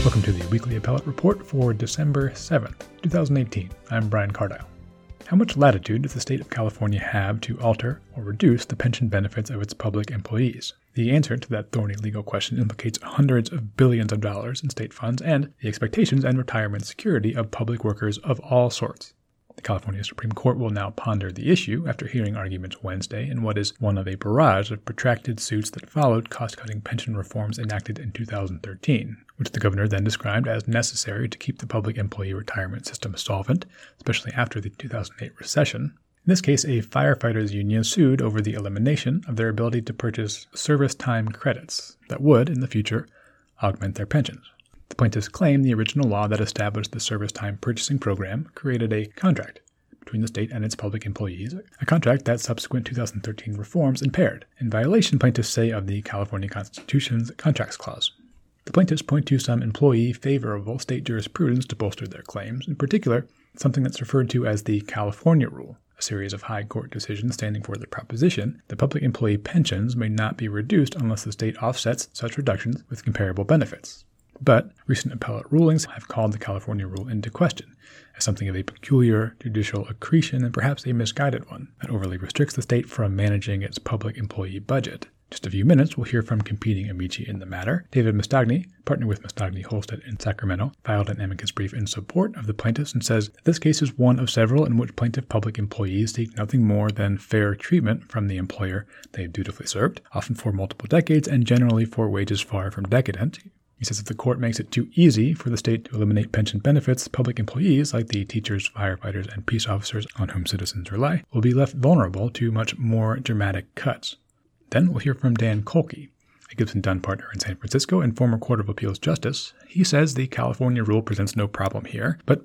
Welcome to the Weekly Appellate Report for December 7th, 2018. I'm Brian Cardile. How much latitude does the state of California have to alter or reduce the pension benefits of its public employees? The answer to that thorny legal question implicates hundreds of billions of dollars in state funds and the expectations and retirement security of public workers of all sorts. The California Supreme Court will now ponder the issue after hearing arguments Wednesday in what is one of a barrage of protracted suits that followed cost-cutting pension reforms enacted in 2013, which the governor then described as necessary to keep the public employee retirement system solvent, especially after the 2008 recession. In this case, a firefighters' union sued over the elimination of their ability to purchase service time credits that would, in the future, augment their pensions. The plaintiffs claim the original law that established the service time purchasing program created a contract between the state and its public employees, a contract that subsequent 2013 reforms impaired, in violation, plaintiffs say, of the California Constitution's Contracts Clause. The plaintiffs point to some employee-favorable state jurisprudence to bolster their claims, in particular, something that's referred to as the California Rule, a series of high court decisions standing for the proposition that public employee pensions may not be reduced unless the state offsets such reductions with comparable benefits. But recent appellate rulings have called the California Rule into question as something of a peculiar judicial accretion and perhaps a misguided one that overly restricts the state from managing its public employee budget. Just a few minutes, we'll hear from competing amici in the matter. David Mastagni, partner with Mastagni Holstedt in Sacramento, filed an amicus brief in support of the plaintiffs and says that this case is one of several in which plaintiff public employees seek nothing more than fair treatment from the employer they have dutifully served, often for multiple decades and generally for wages far from decadent. He says if the court makes it too easy for the state to eliminate pension benefits, public employees like the teachers, firefighters, and peace officers on whom citizens rely will be left vulnerable to much more dramatic cuts. Then we'll hear from Dan Kolke, a Gibson Dunn partner in San Francisco and former Court of Appeals justice. He says the California Rule presents no problem here, but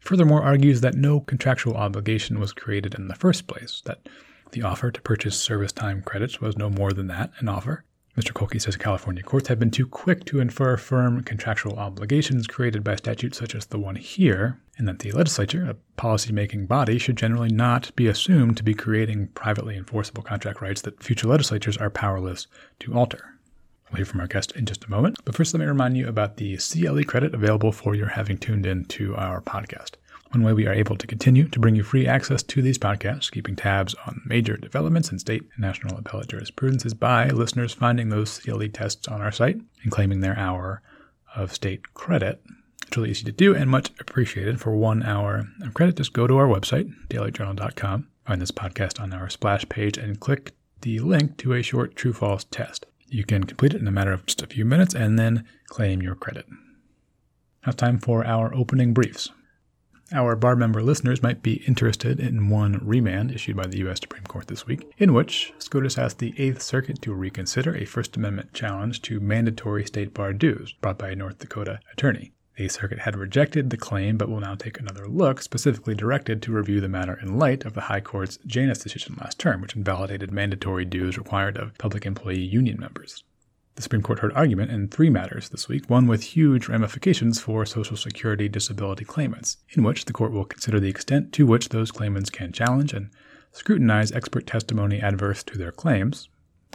furthermore argues that no contractual obligation was created in the first place, that the offer to purchase service time credits was no more than that, an offer. Mr. Kolke says California courts have been too quick to infer firm contractual obligations created by statutes such as the one here, and that the legislature, a policy-making body, should generally not be assumed to be creating privately enforceable contract rights that future legislatures are powerless to alter. We'll hear from our guest in just a moment, but first let me remind you about the CLE credit available for your having tuned in to our podcast. One way we are able to continue to bring you free access to these podcasts, keeping tabs on major developments in state and national appellate jurisprudence, is by listeners finding those CLE tests on our site and claiming their hour of state credit. It's really easy to do and much appreciated. For 1 hour of credit, just go to our website, dailyjournal.com, find this podcast on our splash page, and click the link to a short true-false test. You can complete it in a matter of just a few minutes and then claim your credit. Now it's time for our opening briefs. Our bar member listeners might be interested in one remand issued by the U.S. Supreme Court this week, in which SCOTUS asked the 8th Circuit to reconsider a First Amendment challenge to mandatory state bar dues brought by a North Dakota attorney. The 8th Circuit had rejected the claim but will now take another look, specifically directed to review the matter in light of the High Court's Janus decision last term, which invalidated mandatory dues required of public employee union members. The Supreme Court heard argument in three matters this week, one with huge ramifications for Social Security disability claimants, in which the court will consider the extent to which those claimants can challenge and scrutinize expert testimony adverse to their claims.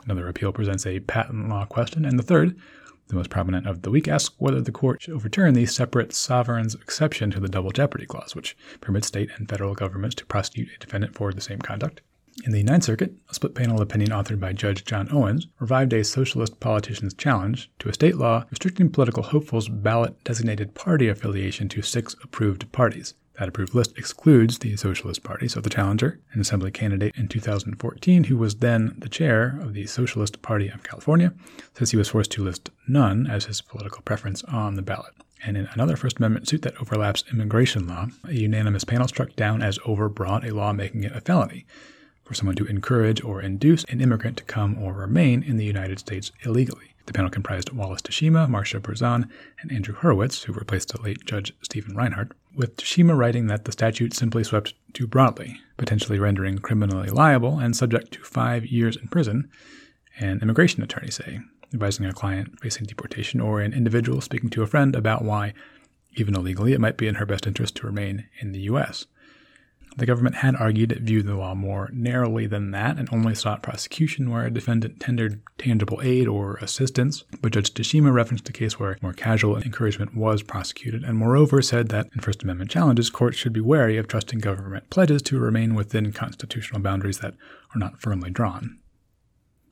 Another appeal presents a patent law question, and the third, the most prominent of the week, asks whether the court should overturn the separate sovereign's exception to the Double Jeopardy Clause, which permits state and federal governments to prosecute a defendant for the same conduct. In the Ninth Circuit, a split-panel opinion authored by Judge John Owens revived a socialist politician's challenge to a state law restricting political hopefuls' ballot-designated party affiliation to 6 approved parties. That approved list excludes the Socialist Party, so the challenger, an assembly candidate in 2014 who was then the chair of the Socialist Party of California, says he was forced to list none as his political preference on the ballot. And in another First Amendment suit that overlaps immigration law, a unanimous panel struck down as overbroad a law making it a felony for someone to encourage or induce an immigrant to come or remain in the United States illegally. The panel comprised Wallace Tashima, Marsha Berzon, and Andrew Hurwitz, who replaced the late Judge Stephen Reinhardt, with Tashima writing that the statute simply swept too broadly, potentially rendering criminally liable and subject to 5 years in prison, an immigration attorney, say, advising a client facing deportation or an individual speaking to a friend about why, even illegally, it might be in her best interest to remain in the U.S. the government had argued it viewed the law more narrowly than that and only sought prosecution where a defendant tendered tangible aid or assistance, but Judge Tashima referenced a case where more casual encouragement was prosecuted, and moreover said that in First Amendment challenges, courts should be wary of trusting government pledges to remain within constitutional boundaries that are not firmly drawn.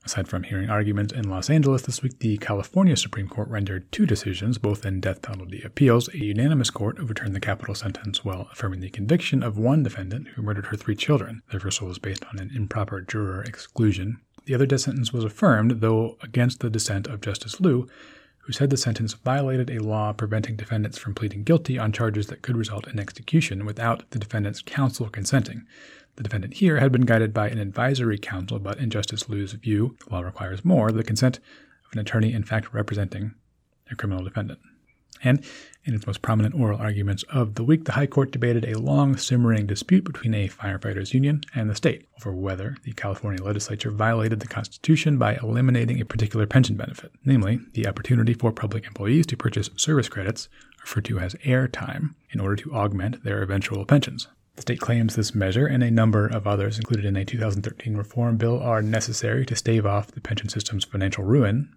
Aside from hearing arguments in Los Angeles this week, the California Supreme Court rendered two decisions, both in death penalty appeals. A unanimous court overturned the capital sentence while affirming the conviction of one defendant who murdered her three children. The reversal was based on an improper juror exclusion. The other death sentence was affirmed, though against the dissent of Justice Liu, who said the sentence violated a law preventing defendants from pleading guilty on charges that could result in execution without the defendant's counsel consenting. The defendant here had been guided by an advisory counsel, but in Justice Liu's view, the law requires more, the consent of an attorney in fact representing a criminal defendant. And in its most prominent oral arguments of the week, the High Court debated a long simmering dispute between a firefighters union and the state over whether the California legislature violated the Constitution by eliminating a particular pension benefit, namely the opportunity for public employees to purchase service credits, referred to as airtime, in order to augment their eventual pensions. The state claims this measure and a number of others included in a 2013 reform bill are necessary to stave off the pension system's financial ruin,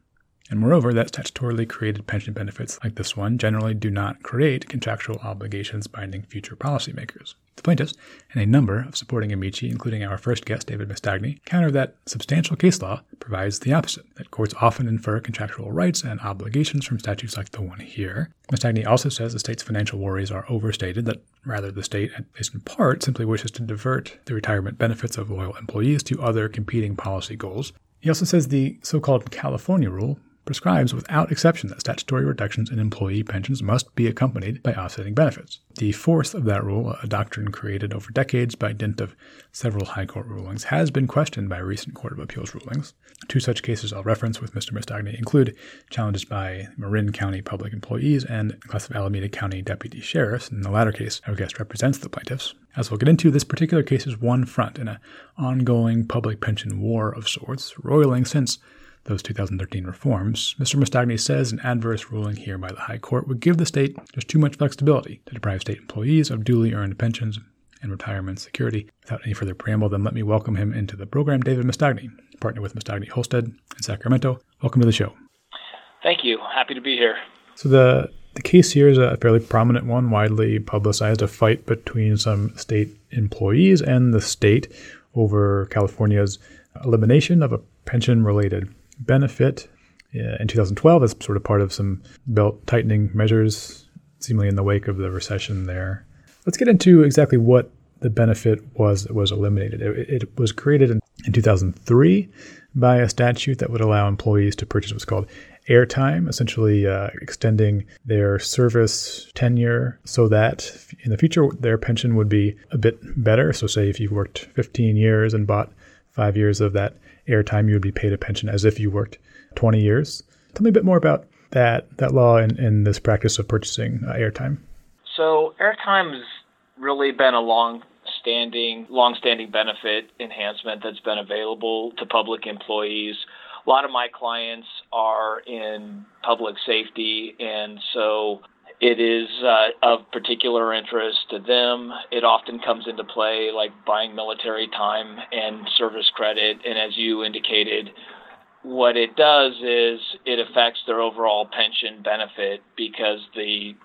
and moreover, that statutorily created pension benefits like this one generally do not create contractual obligations binding future policymakers. The plaintiffs, and a number of supporting amici, including our first guest, David Mastagni, counter that substantial case law provides the opposite, that courts often infer contractual rights and obligations from statutes like the one here. Mastagni also says the state's financial worries are overstated, that rather the state, at least in part, simply wishes to divert the retirement benefits of loyal employees to other competing policy goals. He also says the so-called California rule prescribes without exception that statutory reductions in employee pensions must be accompanied by offsetting benefits. The force of that rule, a doctrine created over decades by dint of several high court rulings, has been questioned by recent Court of Appeals rulings. Two such cases I'll reference with Mr. Mastagni include challenges by Marin County public employees and a class of Alameda County deputy sheriffs. In the latter case, our guest represents the plaintiffs. As we'll get into, this particular case is one front in an ongoing public pension war of sorts, roiling since those 2013 reforms. Mr. Mastagni says an adverse ruling here by the High Court would give the state just too much flexibility to deprive state employees of duly earned pensions and retirement security. Without any further preamble, then let me welcome him into the program, David Mastagni, partner with Mastagni Holstedt in Sacramento. Welcome to the show. Thank you. Happy to be here. So the case here is a fairly prominent one, widely publicized, a fight between some state employees and the state over California's elimination of a pension-related benefit in 2012 as sort of part of some belt-tightening measures, seemingly in the wake of the recession there. Let's get into exactly what the benefit was that was eliminated. It was created in 2003 by a statute that would allow employees to purchase what's called airtime, essentially extending their service tenure so that in the future their pension would be a bit better. So say if you worked 15 years and bought 5 years of that airtime, you would be paid a pension as if you worked 20 years. Tell me a bit more about that law and this practice of purchasing airtime. So airtime has really been a long-standing benefit enhancement that's been available to public employees. A lot of my clients are in public safety, and so it is of particular interest to them. It often comes into play like buying military time and service credit. And as you indicated, what it does is it affects their overall pension benefit because the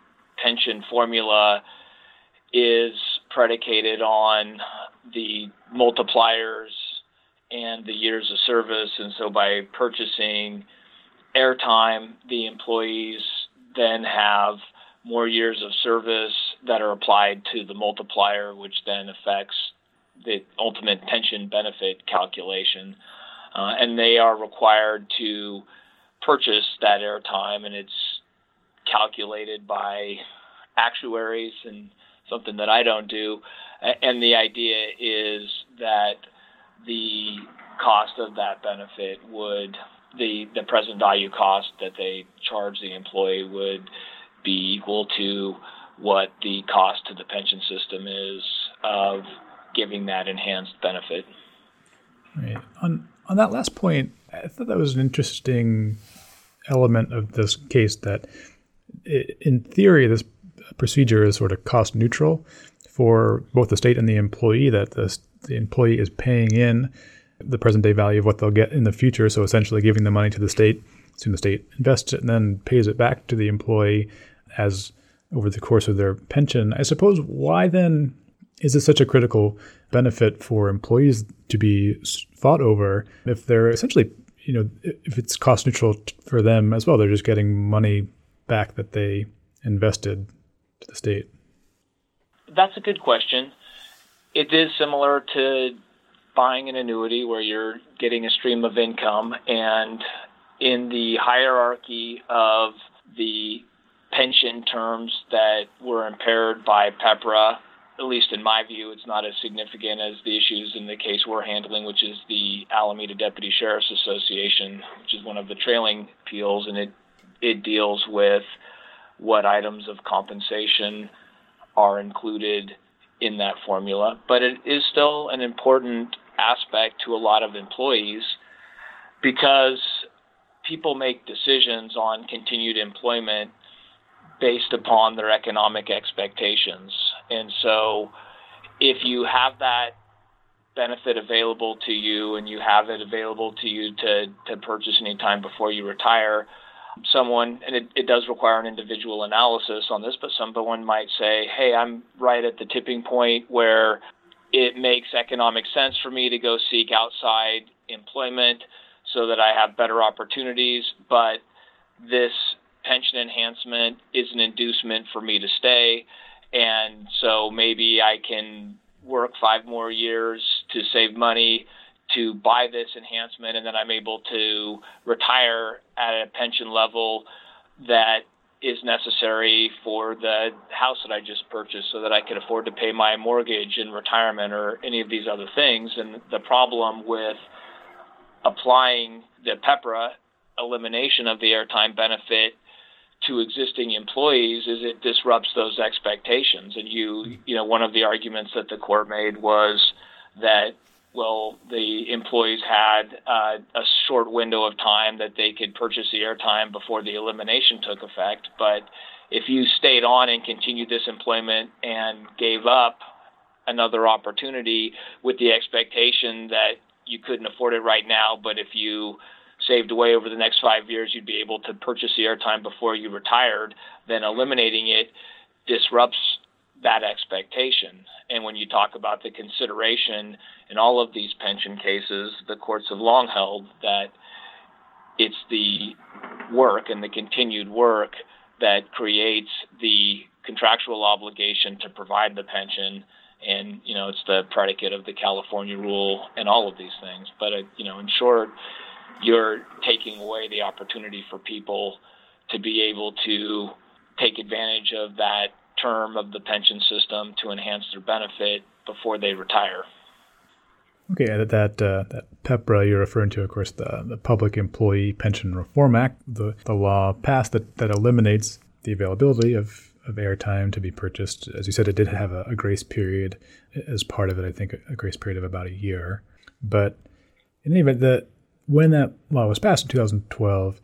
pension formula is predicated on the multipliers and the years of service. And so by purchasing airtime, the employees then have more years of service that are applied to the multiplier, which then affects the ultimate pension benefit calculation. And they are required to purchase that airtime, and it's calculated by actuaries and something that I don't do. And the idea is that the cost of that benefit would, the present value cost that they charge the employee would be equal to what the cost to the pension system is of giving that enhanced benefit. Right. On that last point, I thought that was an interesting element of this case that in theory, this procedure is sort of cost neutral for both the state and the employee, that the employee is paying in the present day value of what they'll get in the future. So essentially giving the money to the state, soon the state invests it and then pays it back to the employee as over the course of their pension. I suppose, why then is this such a critical benefit for employees to be fought over if they're essentially, you know, if it's cost neutral for them as well, they're just getting money back that they invested to the state? That's a good question. It is similar to buying an annuity where you're getting a stream of income, and in the hierarchy of the pension terms that were impaired by PEPRA, at least in my view, it's not as significant as the issues in the case we're handling, which is the Alameda Deputy Sheriff's Association, which is one of the trailing appeals, and it deals with what items of compensation are included in that formula. But it is still an important aspect to a lot of employees because people make decisions on continued employment based upon their economic expectations. And so if you have that benefit available to you and you have it available to you to purchase any time before you retire, someone, and it does require an individual analysis on this, but someone might say, hey, I'm right at the tipping point where it makes economic sense for me to go seek outside employment so that I have better opportunities, but this pension enhancement is an inducement for me to stay. And so maybe I can work 5 more years to save money to buy this enhancement, and then I'm able to retire at a pension level that is necessary for the house that I just purchased so that I could afford to pay my mortgage in retirement or any of these other things. And the problem with applying the PEPRA elimination of the airtime benefit to existing employees is it disrupts those expectations. And you know, one of the arguments that the court made was that, well, the employees had a short window of time that they could purchase the airtime before the elimination took effect. But if you stayed on and continued this employment and gave up another opportunity with the expectation that you couldn't afford it right now, but if you saved away over the next 5 years, you'd be able to purchase the airtime before you retired, then eliminating it disrupts that expectation. And when you talk about the consideration in all of these pension cases, the courts have long held that it's the work and the continued work that creates the contractual obligation to provide the pension. And, you know, it's the predicate of the California rule and all of these things. But, you know, in short, you're taking away the opportunity for people to be able to take advantage of that term of the pension system to enhance their benefit before they retire. Okay, that PEPRA you're referring to, of course, the Public Employee Pension Reform Act, the law passed that eliminates the availability of airtime to be purchased. As you said, it did have a grace period as part of it, I think a grace period of about a year. But in any event, when that law was passed in 2012,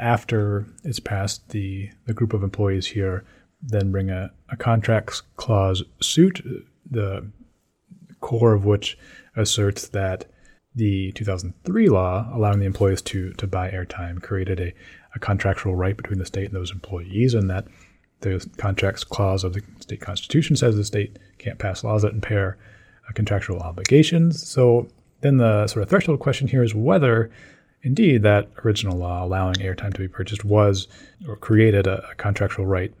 after it's passed, the group of employees here then bring a contracts clause suit, the core of which asserts that the 2003 law allowing the employees to buy airtime created a contractual right between the state and those employees, and that the contracts clause of the state constitution says the state can't pass laws that impair contractual obligations. So then the sort of threshold question here is whether indeed that original law allowing airtime to be purchased was or created a contractual right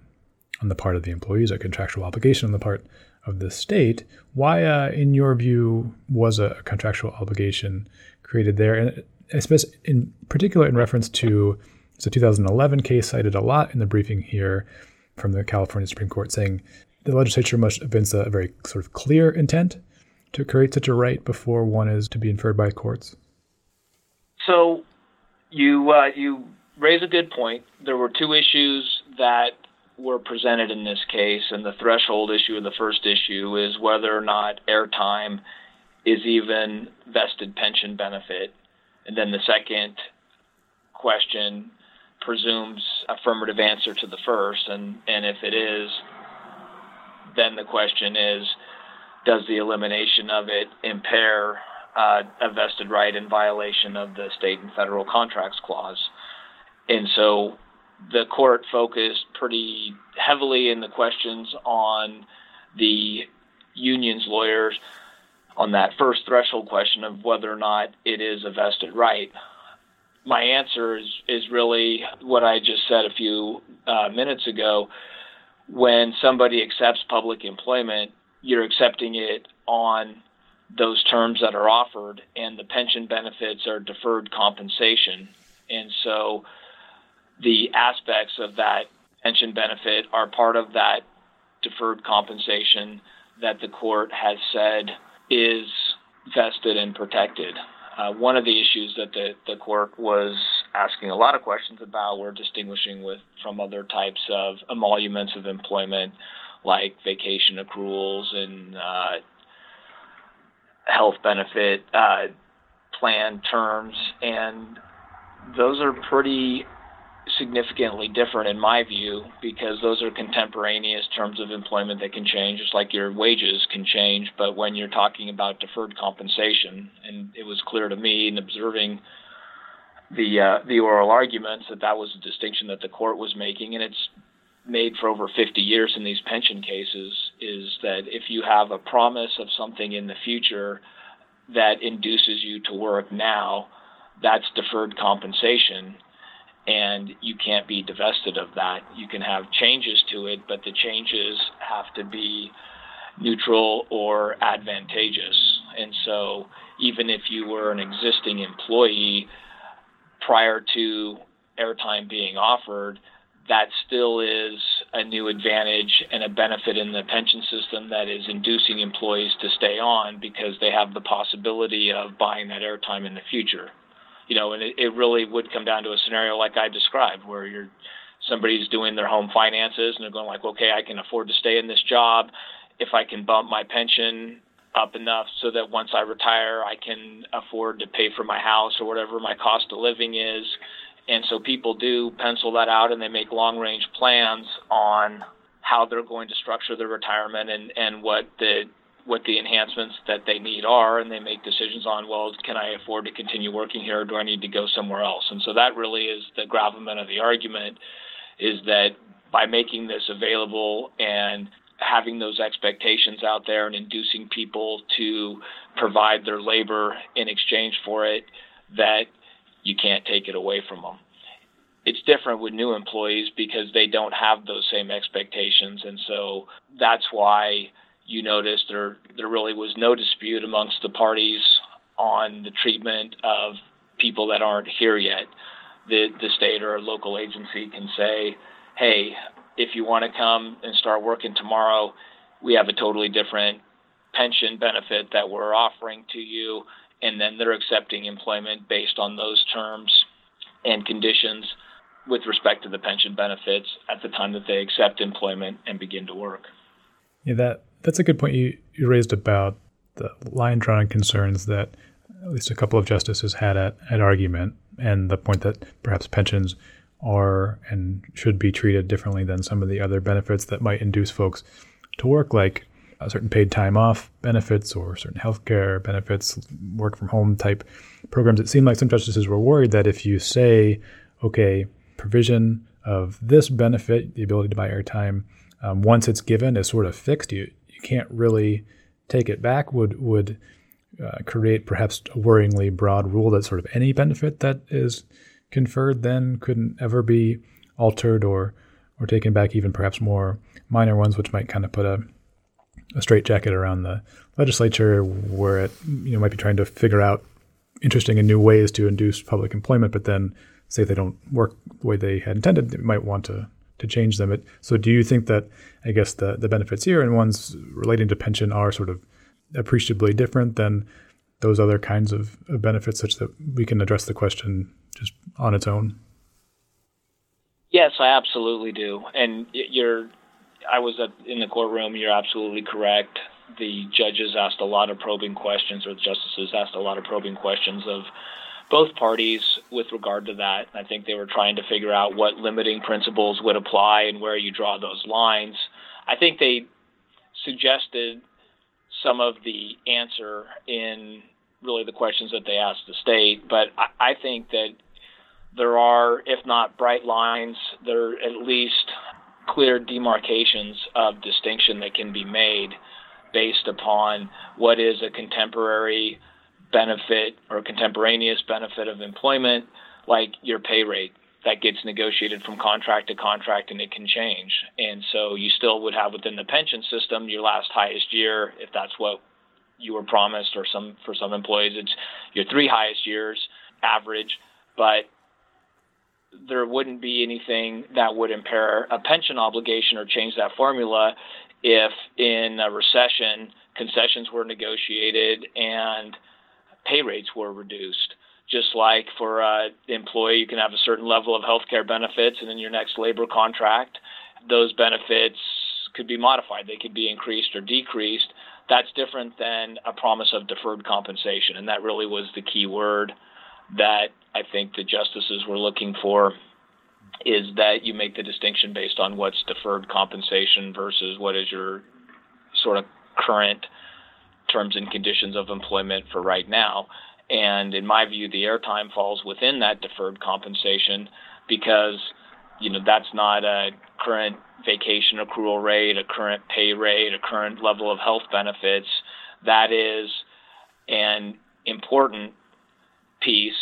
on the part of the employees, a contractual obligation on the part of the state. Why, in your view, was a contractual obligation created there? And I suppose in particular in reference to the 2011 case cited a lot in the briefing here from the California Supreme Court, saying the legislature must evince a very sort of clear intent to create such a right before one is to be inferred by courts. So you raise a good point. There were two issues that were presented in this case, and the threshold issue of the first issue is whether or not airtime is even vested pension benefit. And then the second question presumes affirmative answer to the first, and if it is, then the question is, does the elimination of it impair a vested right in violation of the state and federal contracts clause? And so the court focused pretty heavily in the questions on the union's lawyers on that first threshold question of whether or not it is a vested right. My answer is really what I just said a few minutes ago. When somebody accepts public employment, you're accepting it on those terms that are offered, and the pension benefits are deferred compensation. And so the aspects of that pension benefit are part of that deferred compensation that the court has said is vested and protected. One of the issues that the court was asking a lot of questions about were distinguishing from other types of emoluments of employment, like vacation accruals and health benefit plan terms. And those are pretty significantly different in my view, because those are contemporaneous terms of employment that can change, just like your wages can change. But when you're talking about deferred compensation, and it was clear to me in observing the oral arguments that was a distinction that the court was making, and it's made for over 50 years in these pension cases, is that if you have a promise of something in the future that induces you to work now, that's deferred compensation, and you can't be divested of that. You can have changes to it, but the changes have to be neutral or advantageous. And so even if you were an existing employee prior to airtime being offered, that still is a new advantage and a benefit in the pension system that is inducing employees to stay on because they have the possibility of buying that airtime in the future. You know, and it really would come down to a scenario like I described, where somebody's doing their home finances and they're going like, okay, I can afford to stay in this job if I can bump my pension up enough so that once I retire, I can afford to pay for my house or whatever my cost of living is. And so people do pencil that out, and they make long-range plans on how they're going to structure their retirement and what the enhancements that they need are, and they make decisions on, well, can I afford to continue working here, or do I need to go somewhere else? And so that really is the gravamen of the argument, is that by making this available and having those expectations out there and inducing people to provide their labor in exchange for it, that you can't take it away from them. It's different with new employees because they don't have those same expectations, and so that's why you noticed there really was no dispute amongst the parties on the treatment of people that aren't here yet. The state or a local agency can say, hey, if you want to come and start working tomorrow, we have a totally different pension benefit that we're offering to you. And then they're accepting employment based on those terms and conditions with respect to the pension benefits at the time that they accept employment and begin to work. Yeah, that's a good point you raised about the line-drawing concerns that at least a couple of justices had at argument, and the point that perhaps pensions are and should be treated differently than some of the other benefits that might induce folks to work, like a certain paid time off benefits or certain healthcare benefits, work-from-home type programs. It seemed like some justices were worried that if you say, okay, provision of this benefit, the ability to buy airtime, once it's given is sort of fixed, you can't really take it back, would create perhaps a worryingly broad rule that sort of any benefit that is conferred then couldn't ever be altered or taken back, even perhaps more minor ones, which might kind of put a straitjacket around the legislature, where it might be trying to figure out interesting and new ways to induce public employment, but then say they don't work the way they had intended, they might want to change them. So do you think that, I guess, the benefits here and ones relating to pension are sort of appreciably different than those other kinds of benefits, such that we can address the question just on its own? Yes, I absolutely do. And I was in the courtroom. You're absolutely correct. The judges asked a lot of probing questions, or the justices asked a lot of probing questions of both parties with regard to that. I think they were trying to figure out what limiting principles would apply and where you draw those lines. I think they suggested some of the answer in really the questions that they asked the state. But I think that there are, if not bright lines, there are at least clear demarcations of distinction that can be made based upon what is a contemporary benefit or contemporaneous benefit of employment, like your pay rate. That gets negotiated from contract to contract, and it can change. And so you still would have within the pension system your last highest year, if that's what you were promised, or some for some employees it's your three highest years average, but there wouldn't be anything that would impair a pension obligation or change that formula if in a recession concessions were negotiated and pay rates were reduced. Just like for an employee, you can have a certain level of healthcare benefits, and in your next labor contract, those benefits could be modified. They could be increased or decreased. That's different than a promise of deferred compensation, and that really was the key word that I think the justices were looking for, is that you make the distinction based on what's deferred compensation versus what is your sort of current terms and conditions of employment for right now. And in my view, the airtime falls within that deferred compensation because, you know, that's not a current vacation accrual rate, a current pay rate, a current level of health benefits. That is an important piece,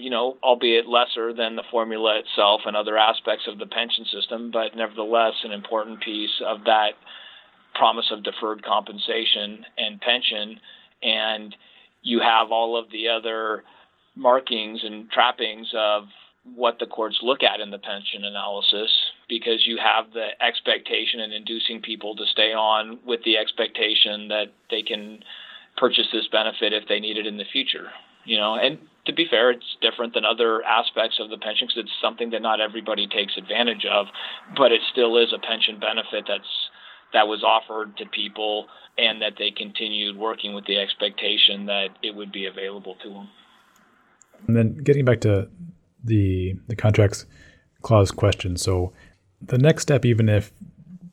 you know, albeit lesser than the formula itself and other aspects of the pension system, but nevertheless an important piece of that promise of deferred compensation and pension. And you have all of the other markings and trappings of what the courts look at in the pension analysis, because you have the expectation and inducing people to stay on with the expectation that they can purchase this benefit if they need it in the future. You know, and to be fair, it's different than other aspects of the pension because it's something that not everybody takes advantage of, but it still is a pension benefit that was offered to people, and that they continued working with the expectation that it would be available to them. And then getting back to the contracts clause question. So the next step, even if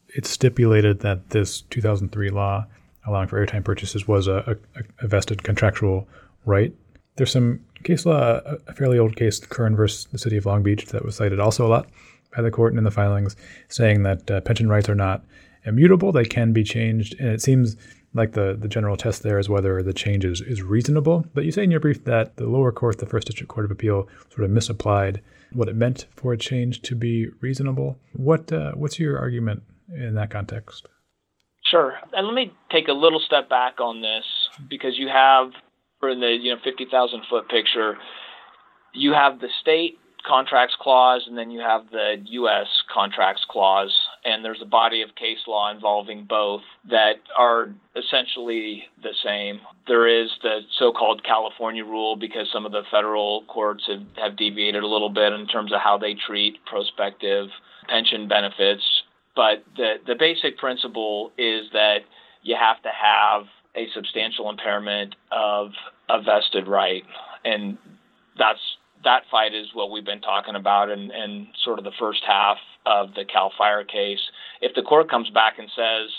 it's stipulated that this 2003 law allowing for airtime purchases was a vested contractual right, there's some case law, a fairly old case, Kern versus the City of Long Beach, that was cited also a lot by the court and in the filings, saying that pension rights are not immutable, they can be changed. And it seems like the general test there is whether the change is reasonable. But you say in your brief that the lower court, the First District Court of Appeal, sort of misapplied what it meant for a change to be reasonable. What's your argument in that context? Sure. And let me take a little step back on this, because you have, in the 50,000-foot picture, you have the state contracts clause, and then you have the U.S. contracts clause. And there's a body of case law involving both that are essentially the same. There is the so-called California rule, because some of the federal courts have deviated a little bit in terms of how they treat prospective pension benefits. But the basic principle is that you have to have a substantial impairment of a vested right. And that fight is what we've been talking about in sort of the first half of the Cal Fire case. If the court comes back and says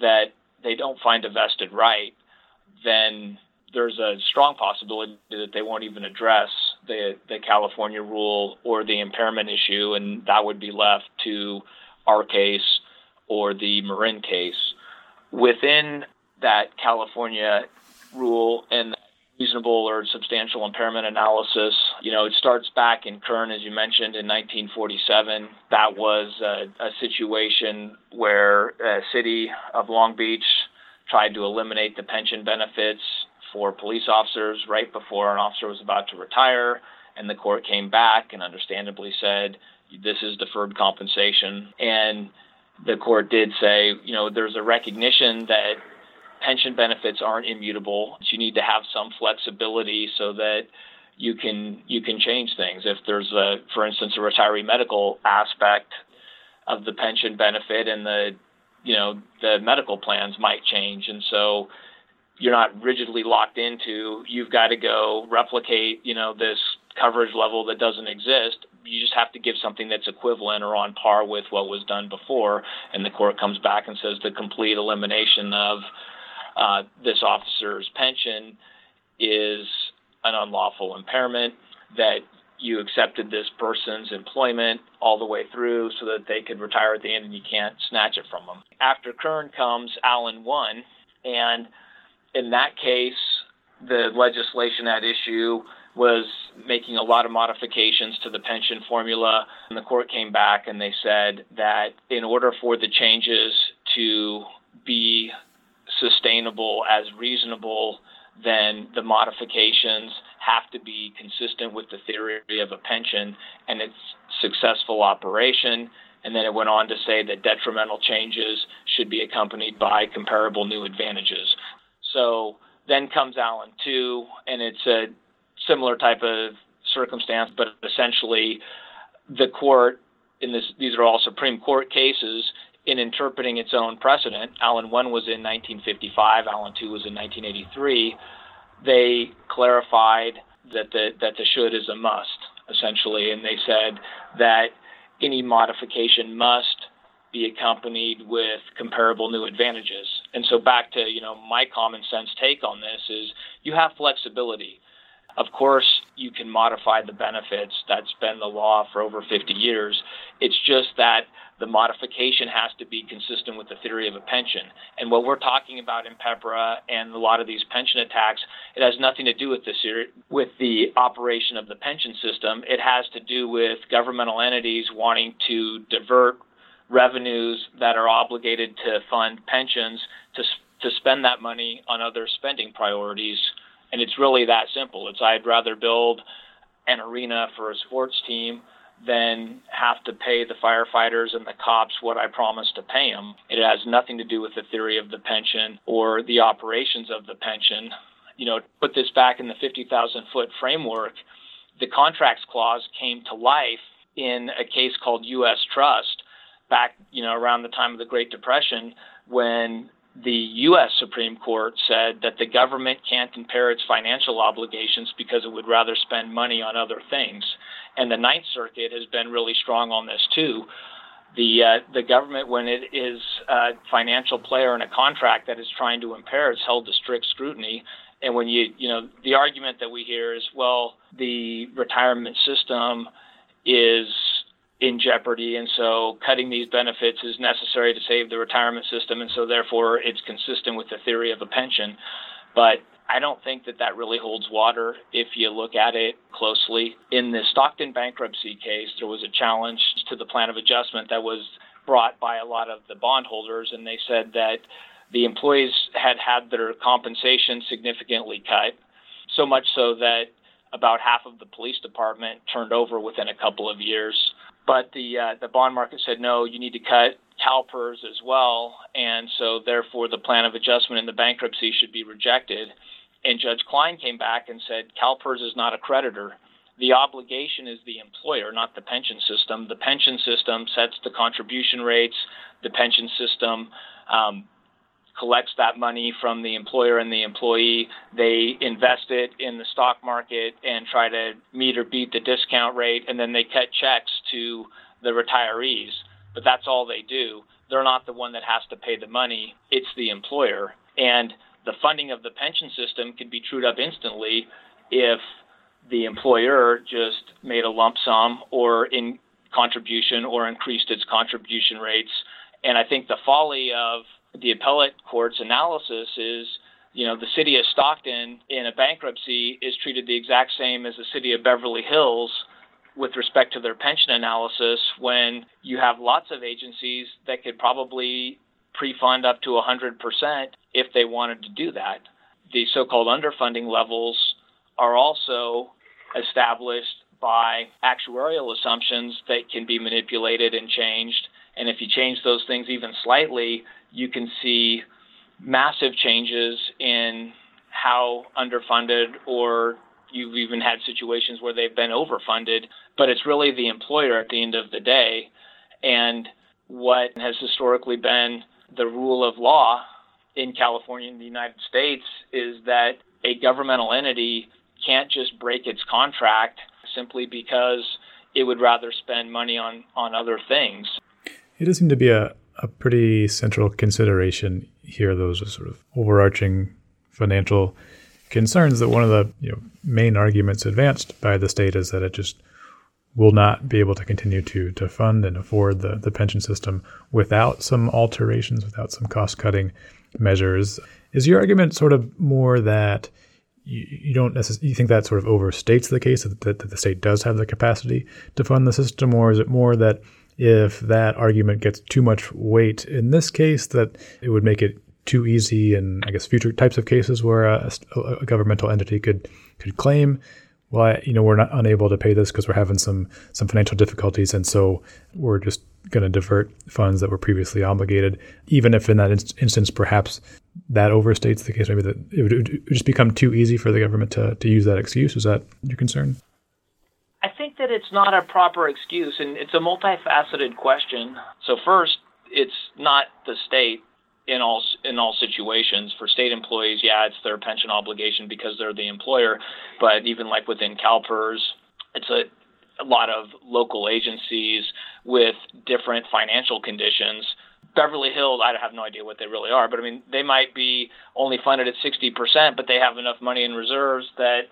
that they don't find a vested right, then there's a strong possibility that they won't even address the California rule or the impairment issue, and that would be left to our case or the Marin case. Within that California rule and reasonable or substantial impairment analysis, it starts back in Kern, as you mentioned, in 1947. That was a situation where the City of Long Beach tried to eliminate the pension benefits for police officers right before an officer was about to retire, and the court came back and understandably said, this is deferred compensation. And the court did say, there's a recognition that pension benefits aren't immutable. You need to have some flexibility so that you can change things. If there's for instance, a retiree medical aspect of the pension benefit, and the medical plans might change, and so you're not rigidly locked into, you've got to go replicate, this coverage level that doesn't exist. you just have to give something that's equivalent or on par with what was done before. And the court comes back and says the complete elimination of this officer's pension is an unlawful impairment, that you accepted this person's employment all the way through so that they could retire at the end and you can't snatch it from them. After Kern comes, Allen won. And in that case, the legislation at issue was making a lot of modifications to the pension formula. And the court came back and they said that in order for the changes to be sustainable as reasonable, then the modifications have to be consistent with the theory of a pension and its successful operation. And then it went on to say that detrimental changes should be accompanied by comparable new advantages. So then comes Allen 2, and it's a similar type of circumstance, but essentially the court, in this, these are all Supreme Court cases, in interpreting its own precedent, Allen 1 was in 1955, Allen 2 was in 1983, they clarified that the should is a must, essentially, and they said that any modification must be accompanied with comparable new advantages. And so back to, my common sense take on this is you have flexibility. Of course, you can modify the benefits. That's been the law for over 50 years. It's just that the modification has to be consistent with the theory of a pension. And what we're talking about in PEPRA and a lot of these pension attacks, it has nothing to do with the operation of the pension system. It has to do with governmental entities wanting to divert revenues that are obligated to fund pensions to spend that money on other spending priorities. And it's really that simple. It's I'd rather build an arena for a sports team than have to pay the firefighters and the cops what I promised to pay them. It has nothing to do with the theory of the pension or the operations of the pension. To put this back in the 50,000-foot framework, the contracts clause came to life in a case called U.S. Trust back, around the time of the Great Depression, when the U.S. Supreme Court said that the government can't impair its financial obligations because it would rather spend money on other things. And the Ninth Circuit has been really strong on this, too. The government, when it is a financial player in a contract that is trying to impair, is held to strict scrutiny. And when the argument that we hear is, well, the retirement system is in jeopardy, and so cutting these benefits is necessary to save the retirement system, and so therefore it's consistent with the theory of a pension. But I don't think that really holds water if you look at it closely. In the Stockton bankruptcy case, there was a challenge to the plan of adjustment that was brought by a lot of the bondholders, and they said that the employees had their compensation significantly cut, so much so that about half of the police department turned over within a couple of years. But the bond market said, no, you need to cut CalPERS as well, and so therefore the plan of adjustment in the bankruptcy should be rejected. And Judge Klein came back and said, CalPERS is not a creditor. The obligation is the employer, not the pension system. The pension system sets the contribution rates. The pension system collects that money from the employer and the employee. They invest it in the stock market and try to meet or beat the discount rate, and then they cut checks to the retirees. But that's all they do. They're not the one that has to pay the money. It's the employer. And the funding of the pension system could be trued up instantly if the employer just made a lump sum or in contribution or increased its contribution rates. And I think the folly of the appellate court's analysis is, the city of Stockton in a bankruptcy is treated the exact same as the city of Beverly Hills with respect to their pension analysis, when you have lots of agencies that could probably pre-fund up to 100% if they wanted to do that. The so-called underfunding levels are also established by actuarial assumptions that can be manipulated and changed. And if you change those things even slightly, you can see massive changes in how underfunded, or you've even had situations where they've been overfunded. But it's really the employer at the end of the day. And what has historically been the rule of law in California and the United States is that a governmental entity can't just break its contract simply because it would rather spend money on other things. It does seem to be a pretty central consideration here, those sort of overarching financial concerns, that one of the main arguments advanced by the state is that it just will not be able to continue to fund and afford the pension system without some alterations, without some cost-cutting measures. Is your argument sort of more that you don't necessarily, you think that sort of overstates the case, that the state does have the capacity to fund the system, or is it more that if that argument gets too much weight in this case, that it would make it too easy in, I guess, future types of cases where a governmental entity could claim, well, we're not unable to pay this because we're having some financial difficulties, and so we're just going to divert funds that were previously obligated, even if in that instance perhaps that overstates the case, maybe that it would just become too easy for the government to use that excuse? Is that your concern? I think that it's not a proper excuse, and it's a multifaceted question. So first, it's not the state. In all situations, for state employees, it's their pension obligation because they're the employer. But even like within CalPERS, it's a lot of local agencies with different financial conditions. Beverly Hills, I have no idea what they really are, but I mean, they might be only funded at 60%, but they have enough money in reserves that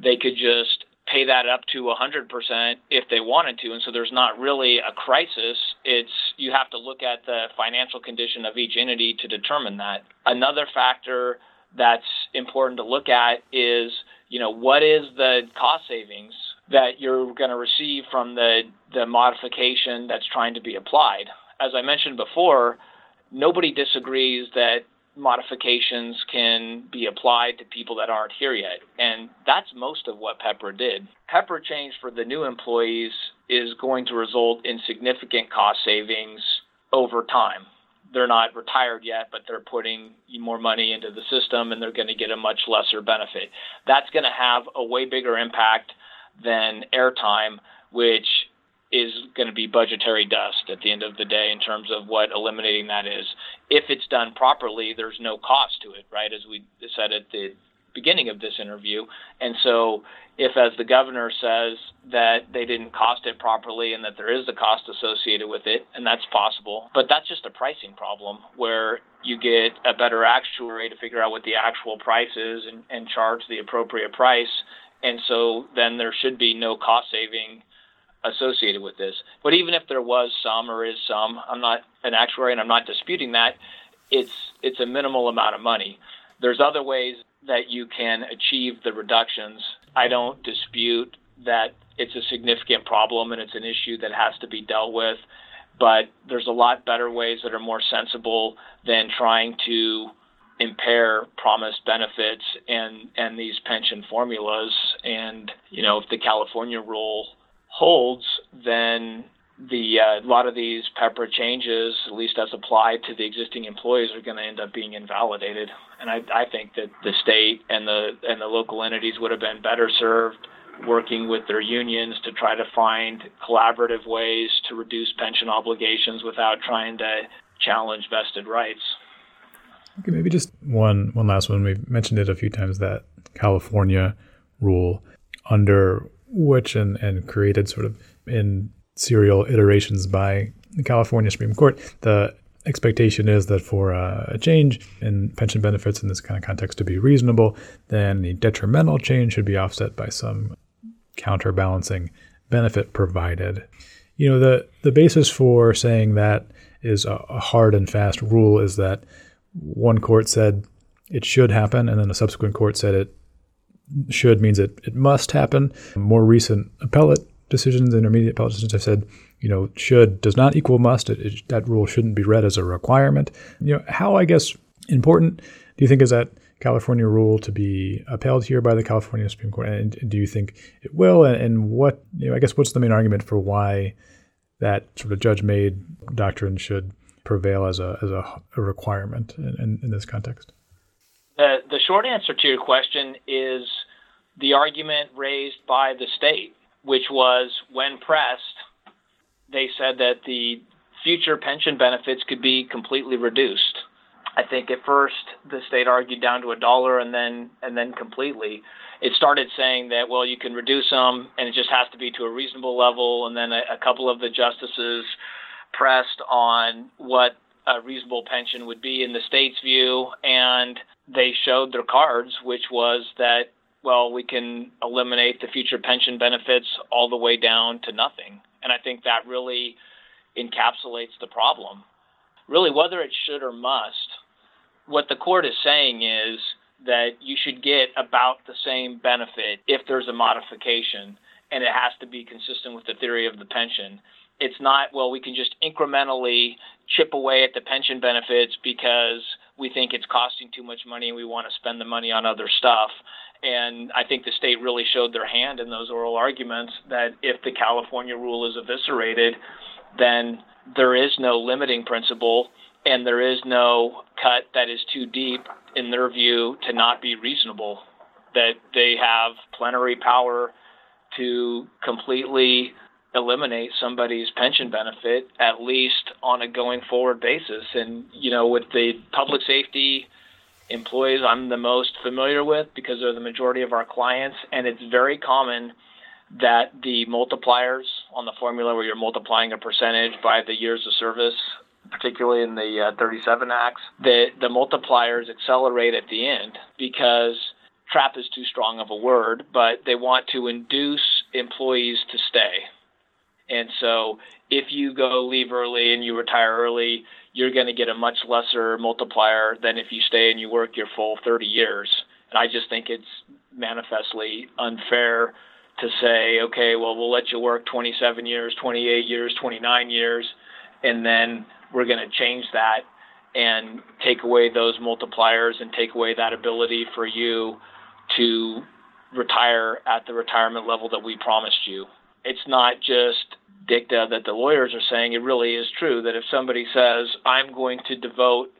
they could just pay that up to 100% if they wanted to. And so there's not really a crisis. You have to look at the financial condition of each entity to determine that. Another factor that's important to look at is, what is the cost savings that you're going to receive from the modification that's trying to be applied? As I mentioned before, nobody disagrees that modifications can be applied to people that aren't here yet. And that's most of what PEPRA did. PEPRA change for the new employees is going to result in significant cost savings over time. They're not retired yet, but they're putting more money into the system and they're going to get a much lesser benefit. That's going to have a way bigger impact than airtime, which is going to be budgetary dust at the end of the day in terms of what eliminating that is. If it's done properly, there's no cost to it, right, as we said at the beginning of this interview. And so if, as the governor says, that they didn't cost it properly and that there is the cost associated with it, and that's possible, but that's just a pricing problem where you get a better actuary to figure out what the actual price is and charge the appropriate price. And so then there should be no cost saving associated with this. But even if there was some or is some, I'm not an actuary and I'm not disputing that, it's a minimal amount of money. There's other ways that you can achieve the reductions. I don't dispute that it's a significant problem and it's an issue that has to be dealt with, but there's a lot better ways that are more sensible than trying to impair promised benefits and these pension formulas. And, if the California rule holds, then a lot of these PEPRA changes, at least as applied to the existing employees, are going to end up being invalidated. And I think that the state and the local entities would have been better served working with their unions to try to find collaborative ways to reduce pension obligations without trying to challenge vested rights. Okay, maybe just one last one. We've mentioned it a few times, that California rule, under which and created sort of in serial iterations by the California Supreme Court, the expectation is that for a change in pension benefits in this kind of context to be reasonable, then the detrimental change should be offset by some counterbalancing benefit provided. The basis for saying that is a hard and fast rule is that one court said it should happen, and then a subsequent court said it should means it must happen. More recent appellate decisions, intermediate appellate decisions have said, should does not equal must. That rule shouldn't be read as a requirement. How, I guess, important do you think is that California rule to be upheld here by the California Supreme Court? And do you think it will? And what, I guess, what's the main argument for why that sort of judge-made doctrine should prevail as a requirement in this context? The short answer to your question is the argument raised by the state, which was when pressed, they said that the future pension benefits could be completely reduced. I think at first the state argued down to $1 and then completely. It started saying that, well, you can reduce them and it just has to be to a reasonable level. And then a couple of the justices pressed on what a reasonable pension would be in the state's view. And they showed their cards, which was that, well, we can eliminate the future pension benefits all the way down to nothing. And I think that really encapsulates the problem. Really, whether it should or must, what the court is saying is that you should get about the same benefit if there's a modification, and it has to be consistent with the theory of the pension. It's not, well, we can just incrementally chip away at the pension benefits because we think it's costing too much money and we want to spend the money on other stuff. And I think the state really showed their hand in those oral arguments that if the California rule is eviscerated, then there is no limiting principle and there is no cut that is too deep, in their view, to not be reasonable, that they have plenary power to completely eliminate somebody's pension benefit, at least on a going forward basis. And, you know, with the public safety employees I'm the most familiar with because they're the majority of our clients, and it's very common that the multipliers on the formula where you're multiplying a percentage by the years of service, particularly in the 37 Acts, the multipliers accelerate at the end because trap is too strong of a word, but they want to induce employees to stay. And so if you go leave early and you retire early, you're going to get a much lesser multiplier than if you stay and you work your full 30 years. And I just think it's manifestly unfair to say, okay, well, we'll let you work 27 years, 28 years, 29 years, and then we're going to change that and take away those multipliers and take away that ability for you to retire at the retirement level that we promised you. It's not just dicta that the lawyers are saying. It really is true that if somebody says, I'm going to devote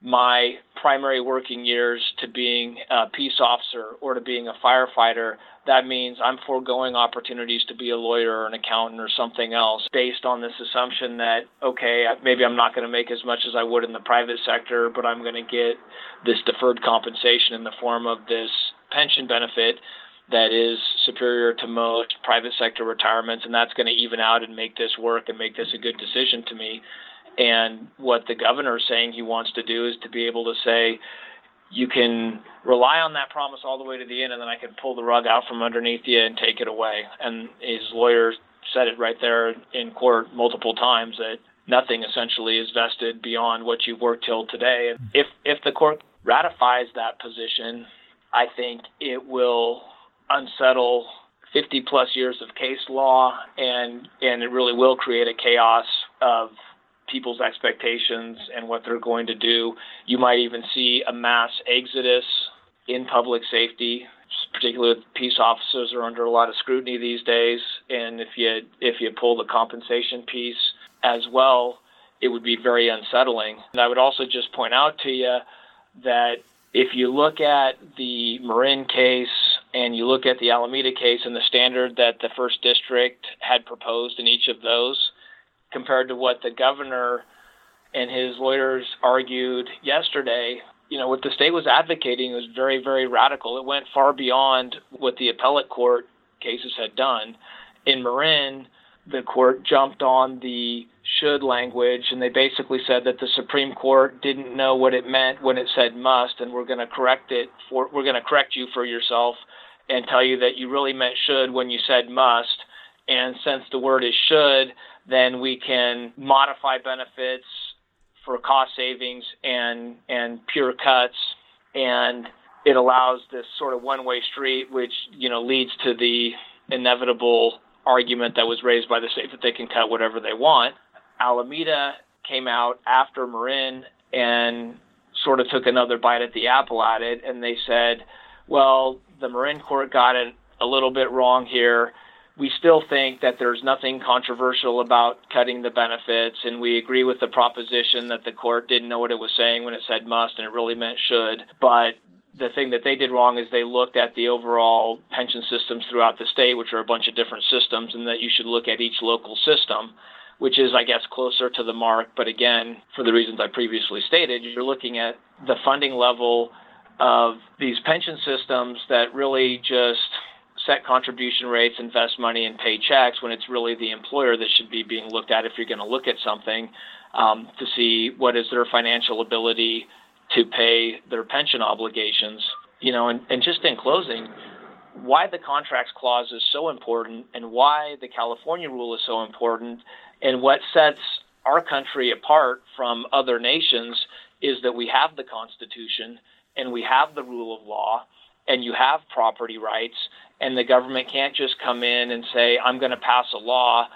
my primary working years to being a peace officer or to being a firefighter, that means I'm foregoing opportunities to be a lawyer or an accountant or something else based on this assumption that, okay, maybe I'm not going to make as much as I would in the private sector, but I'm going to get this deferred compensation in the form of this pension benefit that is superior to most private sector retirements, and that's going to even out and make this work and make this a good decision to me. And what the governor is saying he wants to do is to be able to say, you can rely on that promise all the way to the end, and then I can pull the rug out from underneath you and take it away. And his lawyer said it right there in court multiple times, that nothing essentially is vested beyond what you've worked till today. And if the court ratifies that position, I think it will unsettle 50-plus years of case law, and it really will create a chaos of people's expectations and what they're going to do. You might even see a mass exodus in public safety, particularly with peace officers are under a lot of scrutiny these days. And if you pull the compensation piece as well, it would be very unsettling. And I would also just point out to you that if you look at the Marin case and you look at the Alameda case and the standard that the First District had proposed in each of those, compared to what the governor and his lawyers argued yesterday, you know, what the state was advocating was very, very radical. It went far beyond what the appellate court cases had done. In Marin, the court jumped on the should language, and they basically said that the Supreme Court didn't know what it meant when it said must, and we're going to correct you for yourself and tell you that you really meant should when you said must. And since the word is should, then we can modify benefits for cost savings and pure cuts. And it allows this sort of one-way street, which, you know, leads to the inevitable argument that was raised by the state that they can cut whatever they want. Alameda came out after Marin and sort of took another bite at the apple at it. And they said, well, the Marin court got it a little bit wrong here. We still think that there's nothing controversial about cutting the benefits, and we agree with the proposition that the court didn't know what it was saying when it said must, and it really meant should. But the thing that they did wrong is they looked at the overall pension systems throughout the state, which are a bunch of different systems, and that you should look at each local system. which is, I guess, closer to the mark. But again, for the reasons I previously stated, you're looking at the funding level of these pension systems that really just set contribution rates, invest money, and pay checks, when it's really the employer that should be being looked at if you're going to look at something, to see what is their financial ability to pay their pension obligations. You know, and just in closing, why the contracts clause is so important and why the California rule is so important and what sets our country apart from other nations is that we have the Constitution and we have the rule of law and you have property rights, and the government can't just come in and say, I'm going to pass a law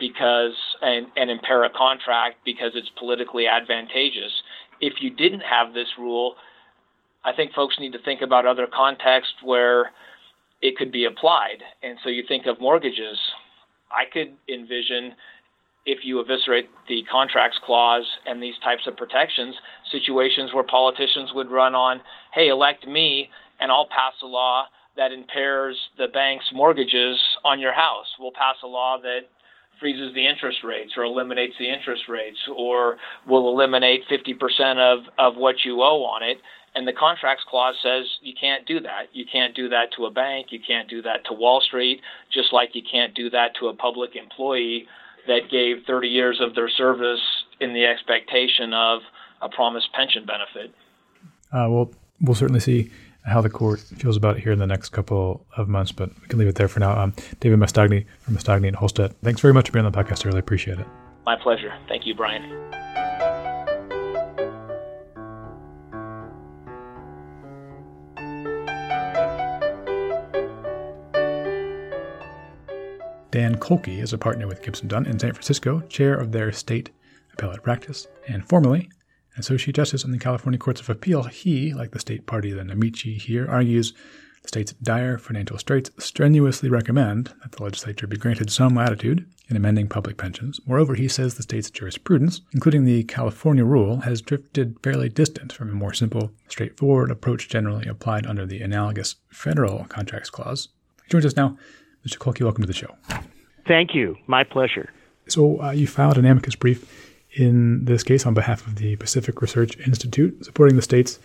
because and impair a contract because it's politically advantageous. If you didn't have this rule, I think folks need to think about other contexts where it could be applied. And so you think of mortgages. I could envision, if you eviscerate the contracts clause and these types of protections, situations where politicians would run on, hey, elect me and I'll pass a law that impairs the bank's mortgages on your house. We'll pass a law that freezes the interest rates or eliminates the interest rates or will eliminate 50% of what you owe on it. And the contracts clause says you can't do that. You can't do that to a bank. You can't do that to Wall Street, just like you can't do that to a public employee that gave 30 years of their service in the expectation of a promised pension benefit. We'll certainly see how the court feels about it here in the next couple of months, but we can leave it there for now. David Mastagni from Mastagni & Holstedt, thanks very much for being on the podcast. I really appreciate it. My pleasure. Thank you, Brian. Dan Kolke is a partner with Gibson Dunn in San Francisco, chair of their state appellate practice, and formerly Associate Justice on the California Courts of Appeal. He, like the state party, the Namichi here, argues the state's dire financial straits strenuously recommend that the legislature be granted some latitude in amending public pensions. Moreover, he says the state's jurisprudence, including the California rule, has drifted fairly distant from a more simple, straightforward approach generally applied under the analogous federal contracts clause. He joins us now. Mr. Kolke, welcome to the show. Thank you. My pleasure. So you filed an amicus brief in this case on behalf of the Pacific Research Institute, supporting the state's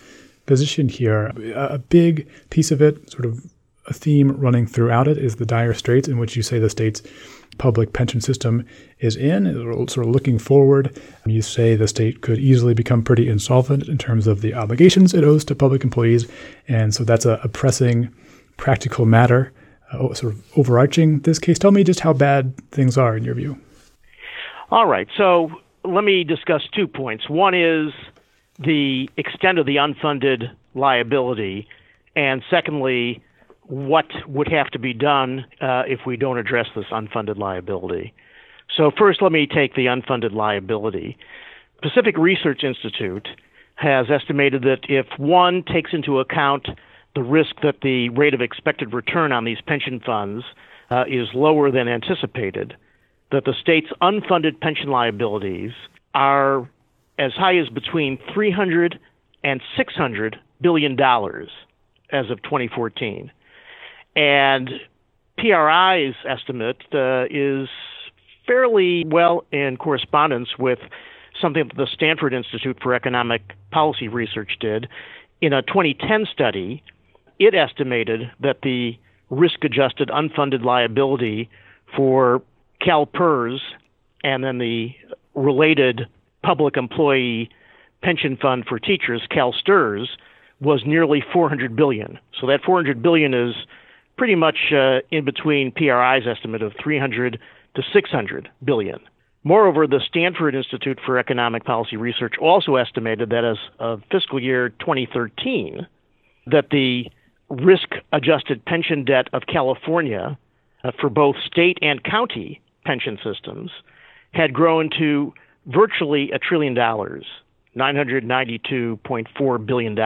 position here. A big piece of it, sort of a theme running throughout it, is the dire straits in which you say the state's public pension system is in. Sort of looking forward, you say the state could easily become pretty insolvent in terms of the obligations it owes to public employees. And so that's a pressing practical matter, sort of overarching this case. Tell me just how bad things are in your view. All right. So let me discuss 2 points. One is the extent of the unfunded liability, and secondly, what would have to be done if we don't address this unfunded liability. So first, let me take the unfunded liability. Pacific Research Institute has estimated that if one takes into account the risk that the rate of expected return on these pension funds is lower than anticipated, that the state's unfunded pension liabilities are as high as between $300 and $600 billion as of 2014. And PRI's estimate is fairly well in correspondence with something that the Stanford Institute for Economic Policy Research did. In a 2010 study, it estimated that the risk-adjusted unfunded liability for CalPERS and then the related public employee pension fund for teachers, CalSTRS, was nearly $400 billion. So that $400 billion is pretty much in between PRI's estimate of $300 to $600 billion. Moreover, the Stanford Institute for Economic Policy Research also estimated that as of fiscal year 2013, that the risk-adjusted pension debt of California for both state and county pension systems had grown to virtually $1 trillion, $992.4 billion,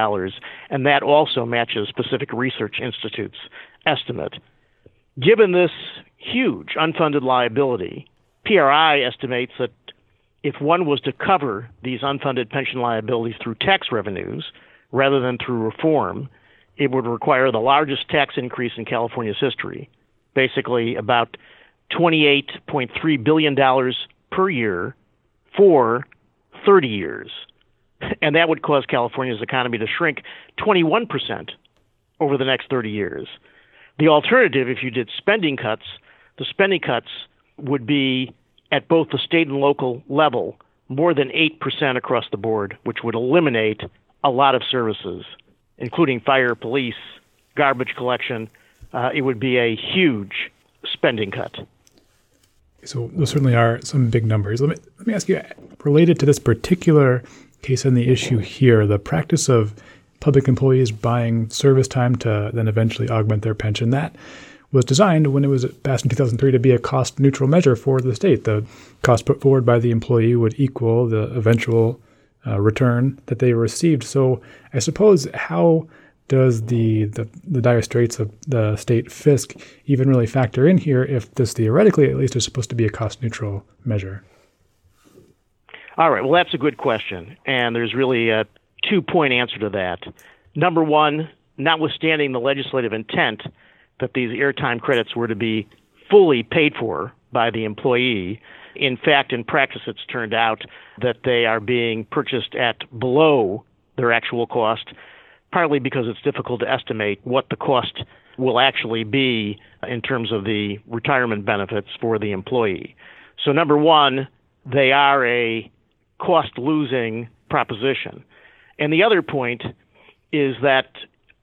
and that also matches Pacific Research Institute's estimate. Given this huge unfunded liability, PRI estimates that if one was to cover these unfunded pension liabilities through tax revenues rather than through reform, it would require the largest tax increase in California's history, basically about $28.3 billion per year for 30 years. And that would cause California's economy to shrink 21% over the next 30 years. The alternative, if you did spending cuts, the spending cuts would be at both the state and local level, more than 8% across the board, which would eliminate a lot of services, including fire, police, garbage collection. It would be a huge spending cut. So those certainly are some big numbers. Let me ask you, related to this particular case and the issue here, the practice of public employees buying service time to then eventually augment their pension, that was designed when it was passed in 2003 to be a cost-neutral measure for the state. The cost put forward by the employee would equal the eventual return that they received. So I suppose, how does the dire straits of the state fisc even really factor in here if this theoretically at least is supposed to be a cost-neutral measure? All right. Well, that's a good question. And there's really a two-point answer to that. Number one, notwithstanding the legislative intent that these airtime credits were to be fully paid for by the employee. In fact, in practice, it's turned out that they are being purchased at below their actual cost, partly because it's difficult to estimate what the cost will actually be in terms of the retirement benefits for the employee. So number one, they are a cost-losing proposition. And the other point is that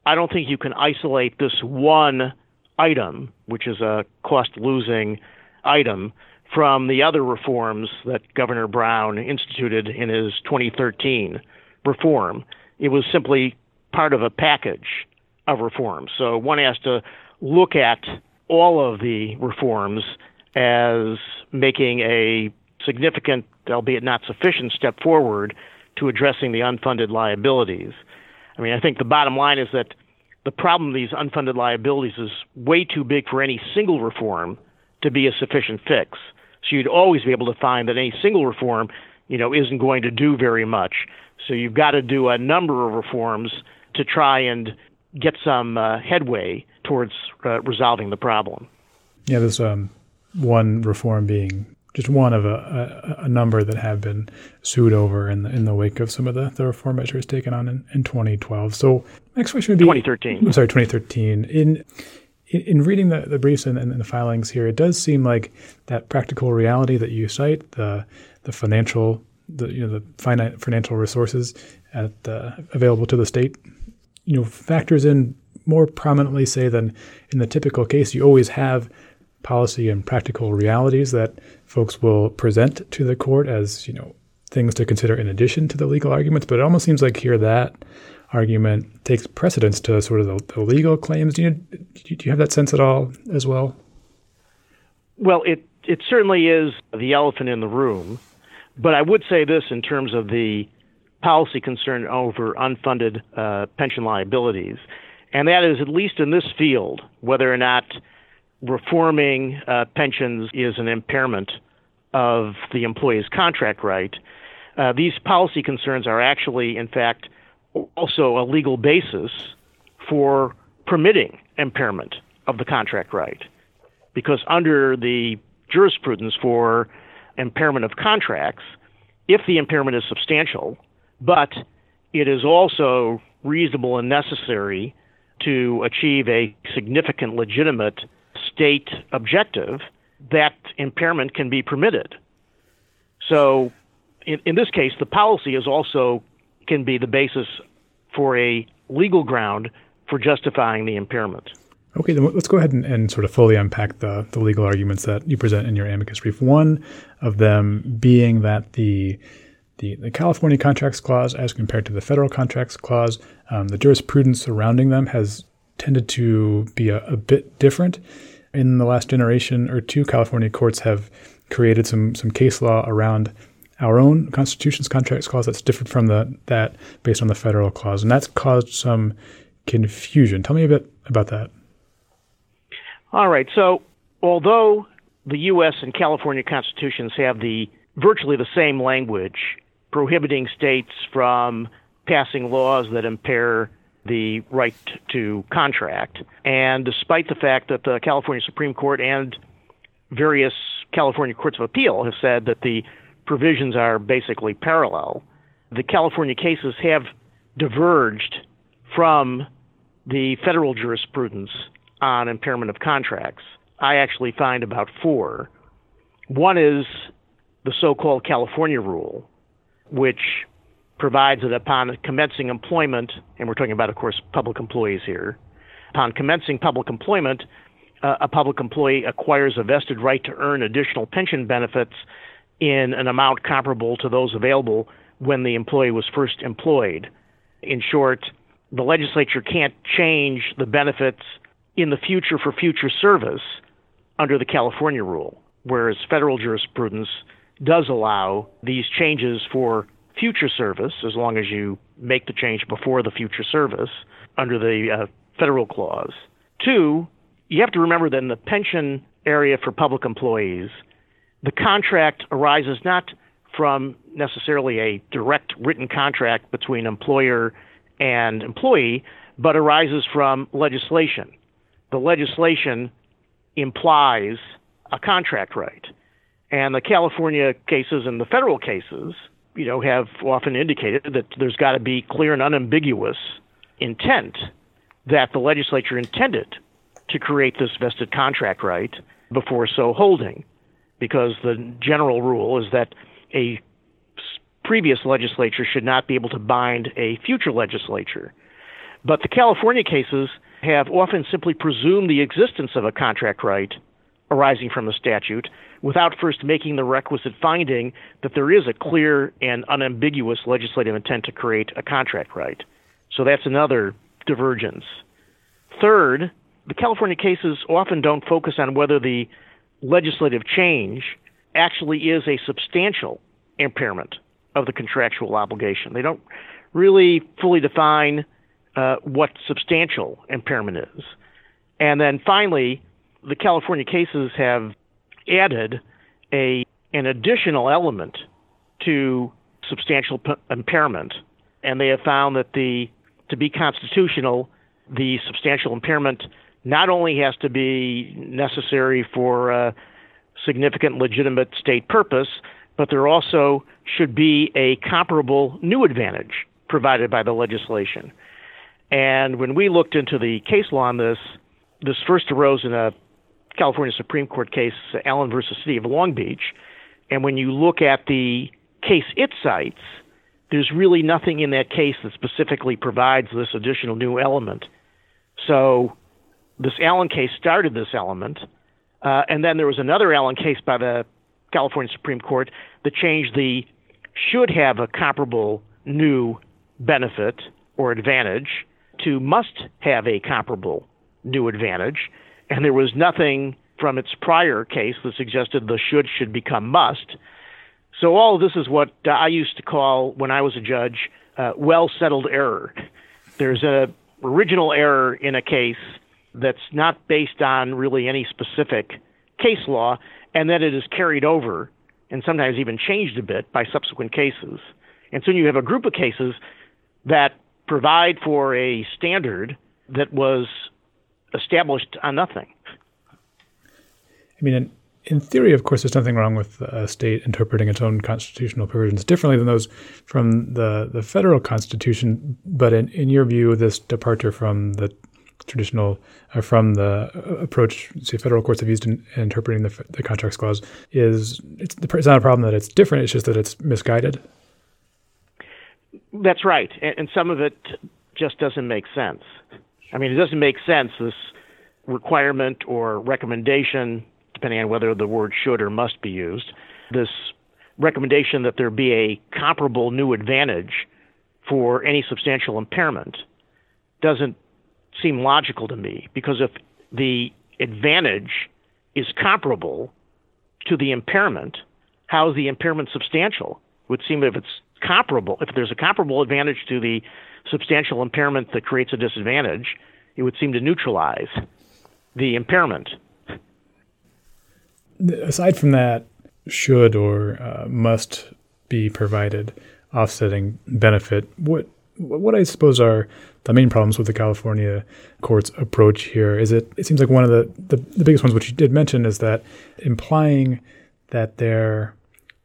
I don't think you can isolate this one item, which is a cost-losing item, from the other reforms that Governor Brown instituted in his 2013 reform. It was simply part of a package of reforms. So one has to look at all of the reforms as making a significant, albeit not sufficient, step forward to addressing the unfunded liabilities. I mean, I think the bottom line is that the problem of these unfunded liabilities is way too big for any single reform to be a sufficient fix. So you'd always be able to find that any single reform, isn't going to do very much. So you've got to do a number of reforms to try and get some headway towards resolving the problem. Yeah, there's one reform being just one of a number that have been sued over in the wake of some of the reform measures taken on in 2012. So next question would be 2013. I'm sorry, 2013. In reading the briefs and the filings here, it does seem like that practical reality that you cite, the financial resources available to the state, factors in more prominently, say, than in the typical case. You always have policy and practical realities that folks will present to the court as, things to consider in addition to the legal arguments. But it almost seems like here that argument takes precedence to sort of the legal claims. Do you have that sense at all as well? Well, it certainly is the elephant in the room. But I would say this in terms of the policy concern over unfunded pension liabilities, and that is, at least in this field, whether or not reforming pensions is an impairment of the employee's contract right. These policy concerns are actually, in fact, also a legal basis for permitting impairment of the contract right. Because under the jurisprudence for impairment of contracts, if the impairment is substantial, but it is also reasonable and necessary to achieve a significant legitimate state objective, that impairment can be permitted. So in this case, the policy is also can be the basis for a legal ground for justifying the impairment. Okay, then let's go ahead and sort of fully unpack the legal arguments that you present in your amicus brief. One of them being that the California Contracts Clause, as compared to the Federal Contracts Clause, the jurisprudence surrounding them has tended to be a bit different. In the last generation or two, California courts have created some case law around our own Constitution's Contracts Clause that's different from that based on the Federal Clause, and that's caused some confusion. Tell me a bit about that. All right. So although the U.S. and California constitutions have virtually the same language prohibiting states from passing laws that impair the right to contract, and despite the fact that the California Supreme Court and various California courts of appeal have said that the provisions are basically parallel. The California cases have diverged from the federal jurisprudence on impairment of contracts. I actually find about four. One is the so-called California rule, which provides that upon commencing employment, and we're talking about, of course, public employees here, upon commencing public employment, a public employee acquires a vested right to earn additional pension benefits in an amount comparable to those available when the employee was first employed. In short, the legislature can't change the benefits in the future for future service under the California rule, whereas federal jurisprudence does allow these changes for future service as long as you make the change before the future service under the federal clause. Two, you have to remember that in the pension area for public employees, the contract arises not from necessarily a direct written contract between employer and employee, but arises from legislation. The legislation implies a contract right. And the California cases and the federal cases, you know, have often indicated that there's got to be clear and unambiguous intent that the legislature intended to create this vested contract right before so holding, because the general rule is that a previous legislature should not be able to bind a future legislature. But the California cases have often simply presumed the existence of a contract right arising from a statute without first making the requisite finding that there is a clear and unambiguous legislative intent to create a contract right. So that's another divergence. Third, the California cases often don't focus on whether the legislative change actually is a substantial impairment of the contractual obligation. They don't really fully define what substantial impairment is. And then finally, the California cases have added an additional element to substantial impairment, and they have found that to be constitutional, the substantial impairment not only has to be necessary for a significant legitimate state purpose, but there also should be a comparable new advantage provided by the legislation. And when we looked into the case law on this, this first arose in a California Supreme Court case, Allen versus City of Long Beach. And when you look at the case it cites, there's really nothing in that case that specifically provides this additional new element. So this Allen case started this element. And then there was another Allen case by the California Supreme Court that changed the should have a comparable new benefit or advantage to must have a comparable new advantage. And there was nothing from its prior case that suggested the should become must. So all of this is what I used to call, when I was a judge, well-settled error. There's an original error in a case that's not based on really any specific case law, and then it is carried over and sometimes even changed a bit by subsequent cases. And so you have a group of cases that provide for a standard that was established on nothing. I mean, in theory, of course, there's nothing wrong with a state interpreting its own constitutional provisions differently than those from the federal constitution. But in your view, this departure from the traditional, from the approach, say, federal courts have used in interpreting the contracts clause, it's not a problem that it's different. It's just that it's misguided. That's right. And some of it just doesn't make sense. I mean, it doesn't make sense, this requirement or recommendation, depending on whether the word should or must be used, this recommendation that there be a comparable new advantage for any substantial impairment doesn't seem logical to me, because if the advantage is comparable to the impairment, how is the impairment substantial? It would seem that if it's comparable, if there's a comparable advantage to the substantial impairment that creates a disadvantage, it would seem to neutralize the impairment. Aside from that, should or must be provided offsetting benefit, what I suppose are the main problems with the California court's approach here? It seems like one of the biggest ones, which you did mention, is that implying that there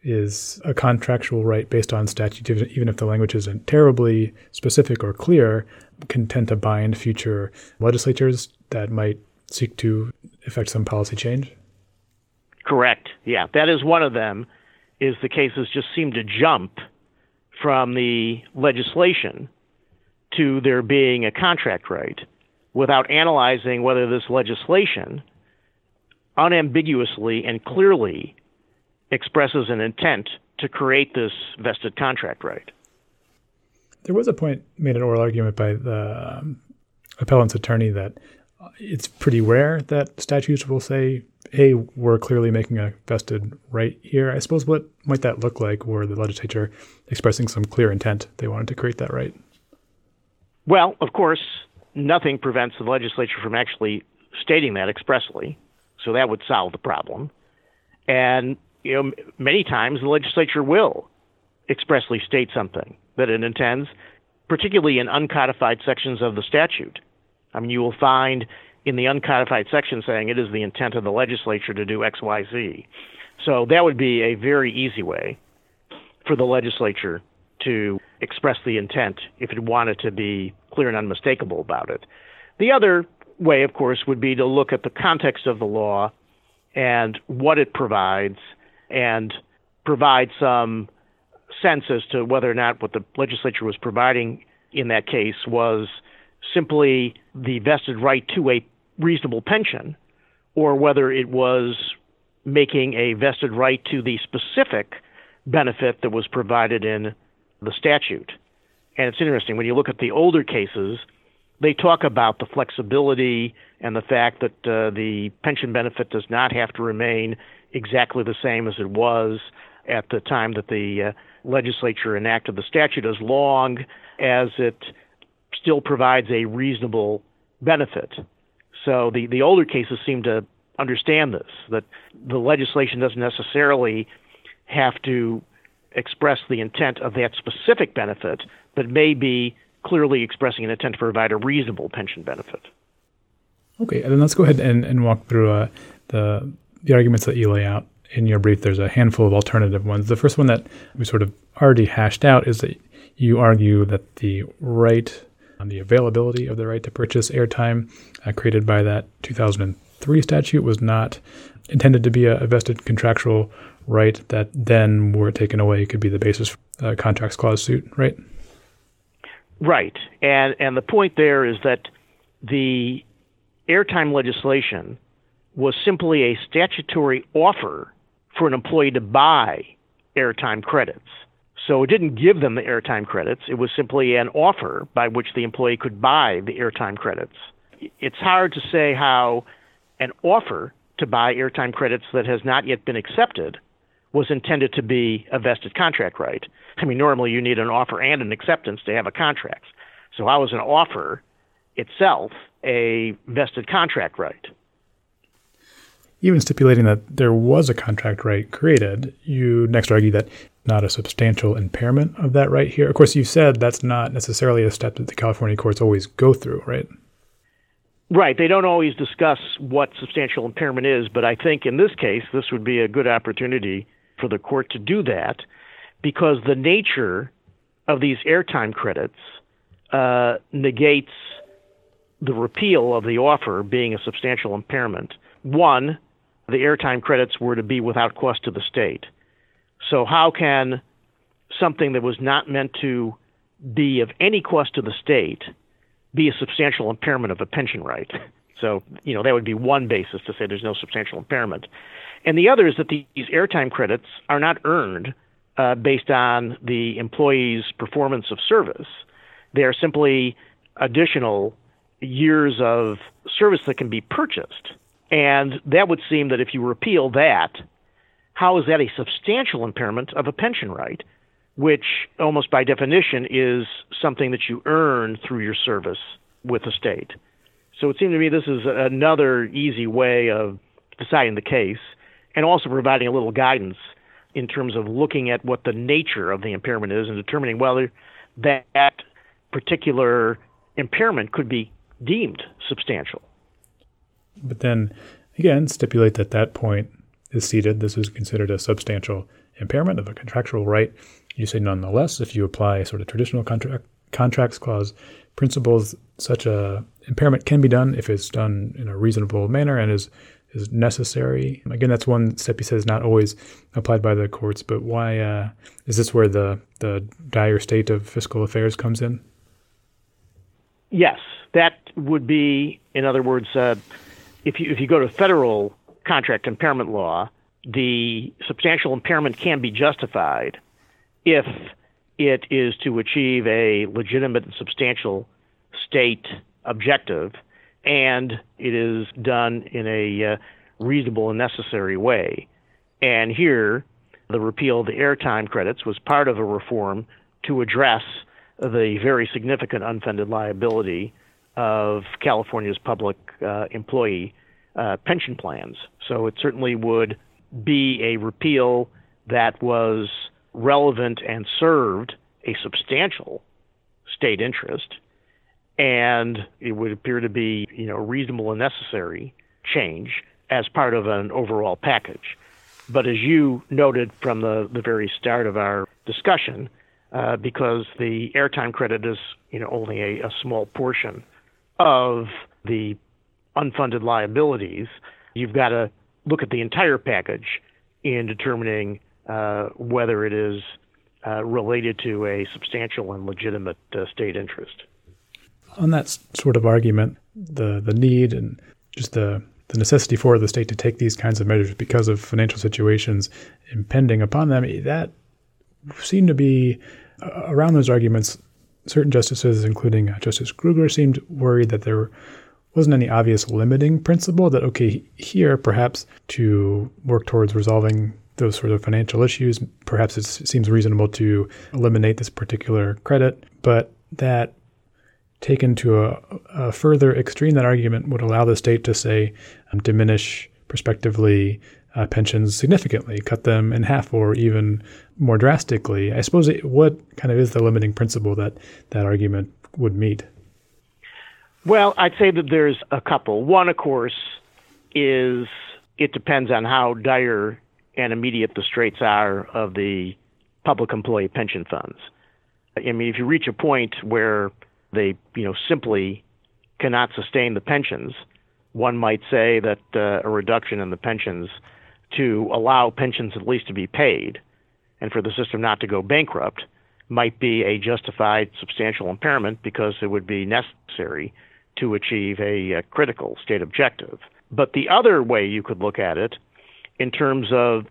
is a contractual right based on statute, even if the language isn't terribly specific or clear, can tend to bind future legislatures that might seek to effect some policy change? Correct. Yeah, that is one of them, is the cases just seem to jump from the legislation to there being a contract right without analyzing whether this legislation unambiguously and clearly expresses an intent to create this vested contract right. There was a point made an oral argument by the appellant's attorney that it's pretty rare that statutes will say, hey, we're clearly making a vested right here. I suppose what might that look like? Were the legislature expressing some clear intent they wanted to create that right? Well, of course, nothing prevents the legislature from actually stating that expressly. So that would solve the problem. And you know, many times the legislature will expressly state something that it intends, particularly in uncodified sections of the statute. I mean, you will find in the uncodified section saying it is the intent of the legislature to do X, Y, Z. So that would be a very easy way for the legislature to express the intent if it wanted to be clear and unmistakable about it. The other way, of course, would be to look at the context of the law and what it provides and provide some sense as to whether or not what the legislature was providing in that case was simply the vested right to a reasonable pension, or whether it was making a vested right to the specific benefit that was provided in the statute. And it's interesting, when you look at the older cases, they talk about the flexibility and the fact that the pension benefit does not have to remain exactly the same as it was at the time that the legislature enacted the statute, as long as it still provides a reasonable benefit. So the older cases seem to understand this, that the legislation doesn't necessarily have to express the intent of that specific benefit, but may be clearly expressing an intent to provide a reasonable pension benefit. Okay, and then let's go ahead and walk through the arguments that you lay out in your brief. There's a handful of alternative ones. The first one that we sort of already hashed out is that you argue that the right on the availability of the right to purchase airtime created by that 2003 statute was not intended to be a vested contractual right that then were taken away could be the basis for a contracts clause suit, right? Right. And the point there is that the airtime legislation was simply a statutory offer for an employee to buy airtime credits. So it didn't give them the airtime credits. It was simply an offer by which the employee could buy the airtime credits. It's hard to say how an offer to buy airtime credits that has not yet been accepted was intended to be a vested contract right. I mean, normally you need an offer and an acceptance to have a contract. So how is an offer itself a vested contract right? Even stipulating that there was a contract right created, you next argue that not a substantial impairment of that right here. Of course, you said that's not necessarily a step that the California courts always go through, right? Right. They don't always discuss what substantial impairment is, but I think in this case, this would be a good opportunity for the court to do that, because the nature of these airtime credits negates the repeal of the offer being a substantial impairment. One, the airtime credits were to be without cost to the state. So how can something that was not meant to be of any cost to the state be a substantial impairment of a pension right? So, you know, that would be one basis to say there's no substantial impairment. And the other is that these airtime credits are not earned based on the employee's performance of service. They are simply additional years of service that can be purchased. And that would seem that if you repeal that, how is that a substantial impairment of a pension right, which almost by definition is something that you earn through your service with the state? So it seemed to me this is another easy way of deciding the case and also providing a little guidance in terms of looking at what the nature of the impairment is and determining whether that particular impairment could be deemed substantial. But then, again, stipulate that that point is ceded, this is considered a substantial impairment of a contractual right. You say nonetheless, if you apply sort of traditional contracts clause principles, such a impairment can be done if it's done in a reasonable manner and is necessary. Again, that's one step he says not always applied by the courts, but why is this where the dire state of fiscal affairs comes in? Yes, that would be, in other words, if you go to federal contract impairment law, the substantial impairment can be justified if it is to achieve a legitimate and substantial state objective, and it is done in a reasonable and necessary way. And here, the repeal of the airtime credits was part of a reform to address the very significant unfunded liability of California's public employee pension plans. So it certainly would be a repeal that was relevant and served a substantial state interest, and it would appear to be, you know, reasonable and necessary change as part of an overall package. But as you noted from the very start of our discussion, because the airtime credit is, you know, only a small portion of the unfunded liabilities, you've got to look at the entire package in determining whether it is related to a substantial and legitimate state interest. On that sort of argument, the need and just the necessity for the state to take these kinds of measures because of financial situations impending upon them, that seemed to be around those arguments. Certain justices, including Justice Kruger, seemed worried that there wasn't any obvious limiting principle that, okay, here perhaps to work towards resolving those sort of financial issues, perhaps it seems reasonable to eliminate this particular credit, but that taken to a further extreme, that argument would allow the state to, say, diminish prospectively pensions significantly, cut them in half or even more drastically. I suppose what kind of is the limiting principle that argument would meet? Well, I'd say that there's a couple. One, of course, is it depends on how dire and immediate the straits are of the public employee pension funds. I mean, if you reach a point where they, you know, simply cannot sustain the pensions, one might say that a reduction in the pensions to allow pensions at least to be paid and for the system not to go bankrupt might be a justified substantial impairment because it would be necessary to achieve a critical state objective. But the other way you could look at it, in terms of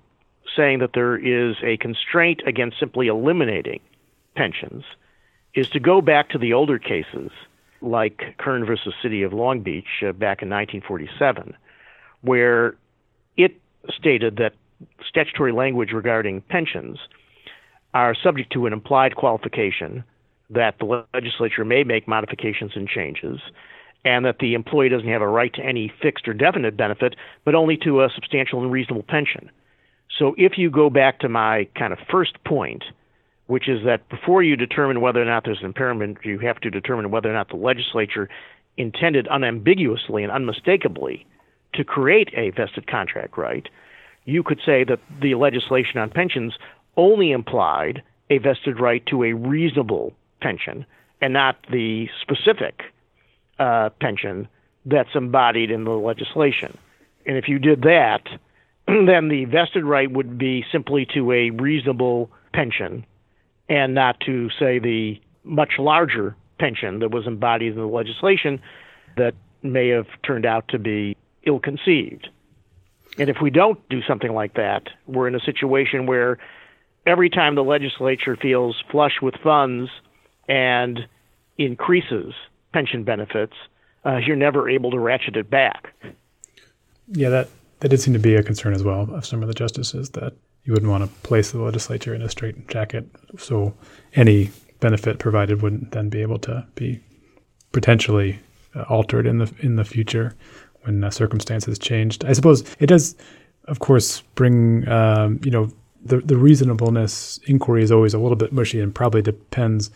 saying that there is a constraint against simply eliminating pensions, is to go back to the older cases like Kern versus City of Long Beach back in 1947, where it stated that statutory language regarding pensions are subject to an implied qualification that the legislature may make modifications and changes, and that the employee doesn't have a right to any fixed or definite benefit, but only to a substantial and reasonable pension. So if you go back to my kind of first point, which is that before you determine whether or not there's an impairment, you have to determine whether or not the legislature intended unambiguously and unmistakably to create a vested contract right, you could say that the legislation on pensions only implied a vested right to a reasonable pension and not the specific pension that's embodied in the legislation. And if you did that, then the vested right would be simply to a reasonable pension and not to, say, the much larger pension that was embodied in the legislation that may have turned out to be ill-conceived. And if we don't do something like that, we're in a situation where every time the legislature feels flush with funds and increases pension benefits, you're never able to ratchet it back. Yeah, that did seem to be a concern as well of some of the justices, that you wouldn't want to place the legislature in a straitjacket, so any benefit provided wouldn't then be able to be potentially altered in the future when circumstances changed. I suppose it does, of course, bring the reasonableness inquiry is always a little bit mushy and probably depends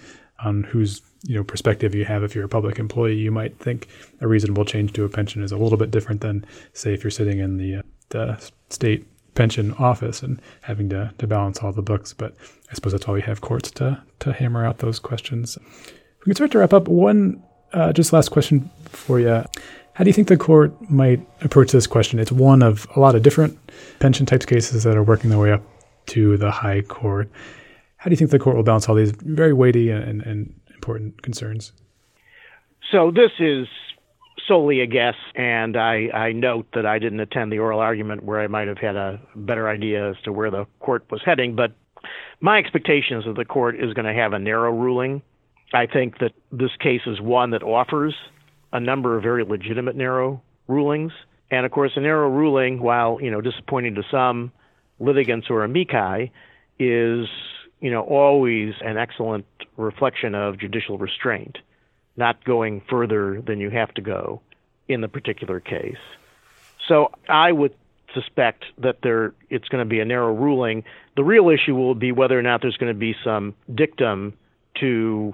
on who's perspective you have. If you're a public employee, you might think a reasonable change to a pension is a little bit different than, say, if you're sitting in the state pension office and having to balance all the books. But I suppose that's why we have courts to hammer out those questions. We can start to wrap up. One just last question for you. How do you think the court might approach this question? It's one of a lot of different pension types cases that are working their way up to the high court. How do you think the court will balance all these very weighty and important concerns? So this is solely a guess, and I note that I didn't attend the oral argument where I might have had a better idea as to where the court was heading, but my expectation is that the court is going to have a narrow ruling. I think that this case is one that offers a number of very legitimate narrow rulings, and of course a narrow ruling, while disappointing to some litigants or amici, is always an excellent reflection of judicial restraint, not going further than you have to go in the particular case. So I would suspect that it's going to be a narrow ruling. The real issue will be whether or not there's going to be some dictum to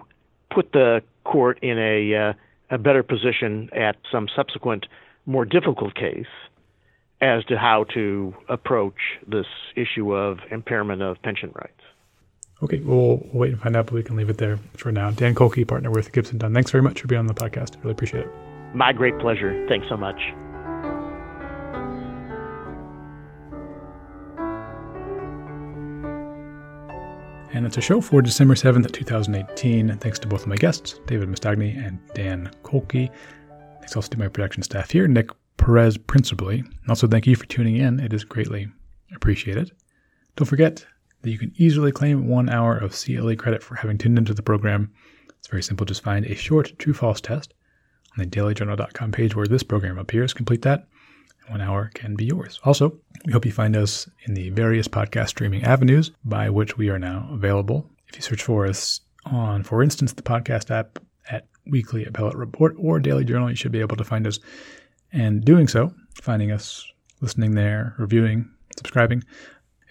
put the court in a better position at some subsequent, more difficult case as to how to approach this issue of impairment of pension rights. Okay, we'll wait and find out, but we can leave it there for now. Dan Kolke, partner with Gibson Dunn, thanks very much for being on the podcast. Really appreciate it. My great pleasure. Thanks so much. And that's a show for December 7th, 2018. Thanks to both of my guests, David Mastagni and Dan Kolke. Thanks also to my production staff here, Nick Perez principally. And also thank you for tuning in. It is greatly appreciated. Don't forget that you can easily claim 1 hour of CLE credit for having tuned into the program. It's very simple. Just find a short true-false test on the dailyjournal.com page where this program appears. Complete that. 1 hour can be yours. Also, we hope you find us in the various podcast streaming avenues by which we are now available. If you search for us on, for instance, the podcast app at Weekly Appellate Report or Daily Journal, you should be able to find us. And doing so, finding us, listening there, reviewing, subscribing,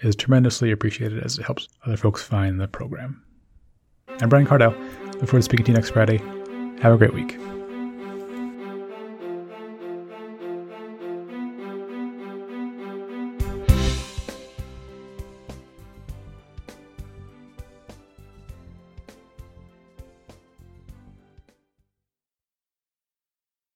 is tremendously appreciated as it helps other folks find the program. I'm Brian Cardile. Look forward to speaking to you next Friday. Have a great week.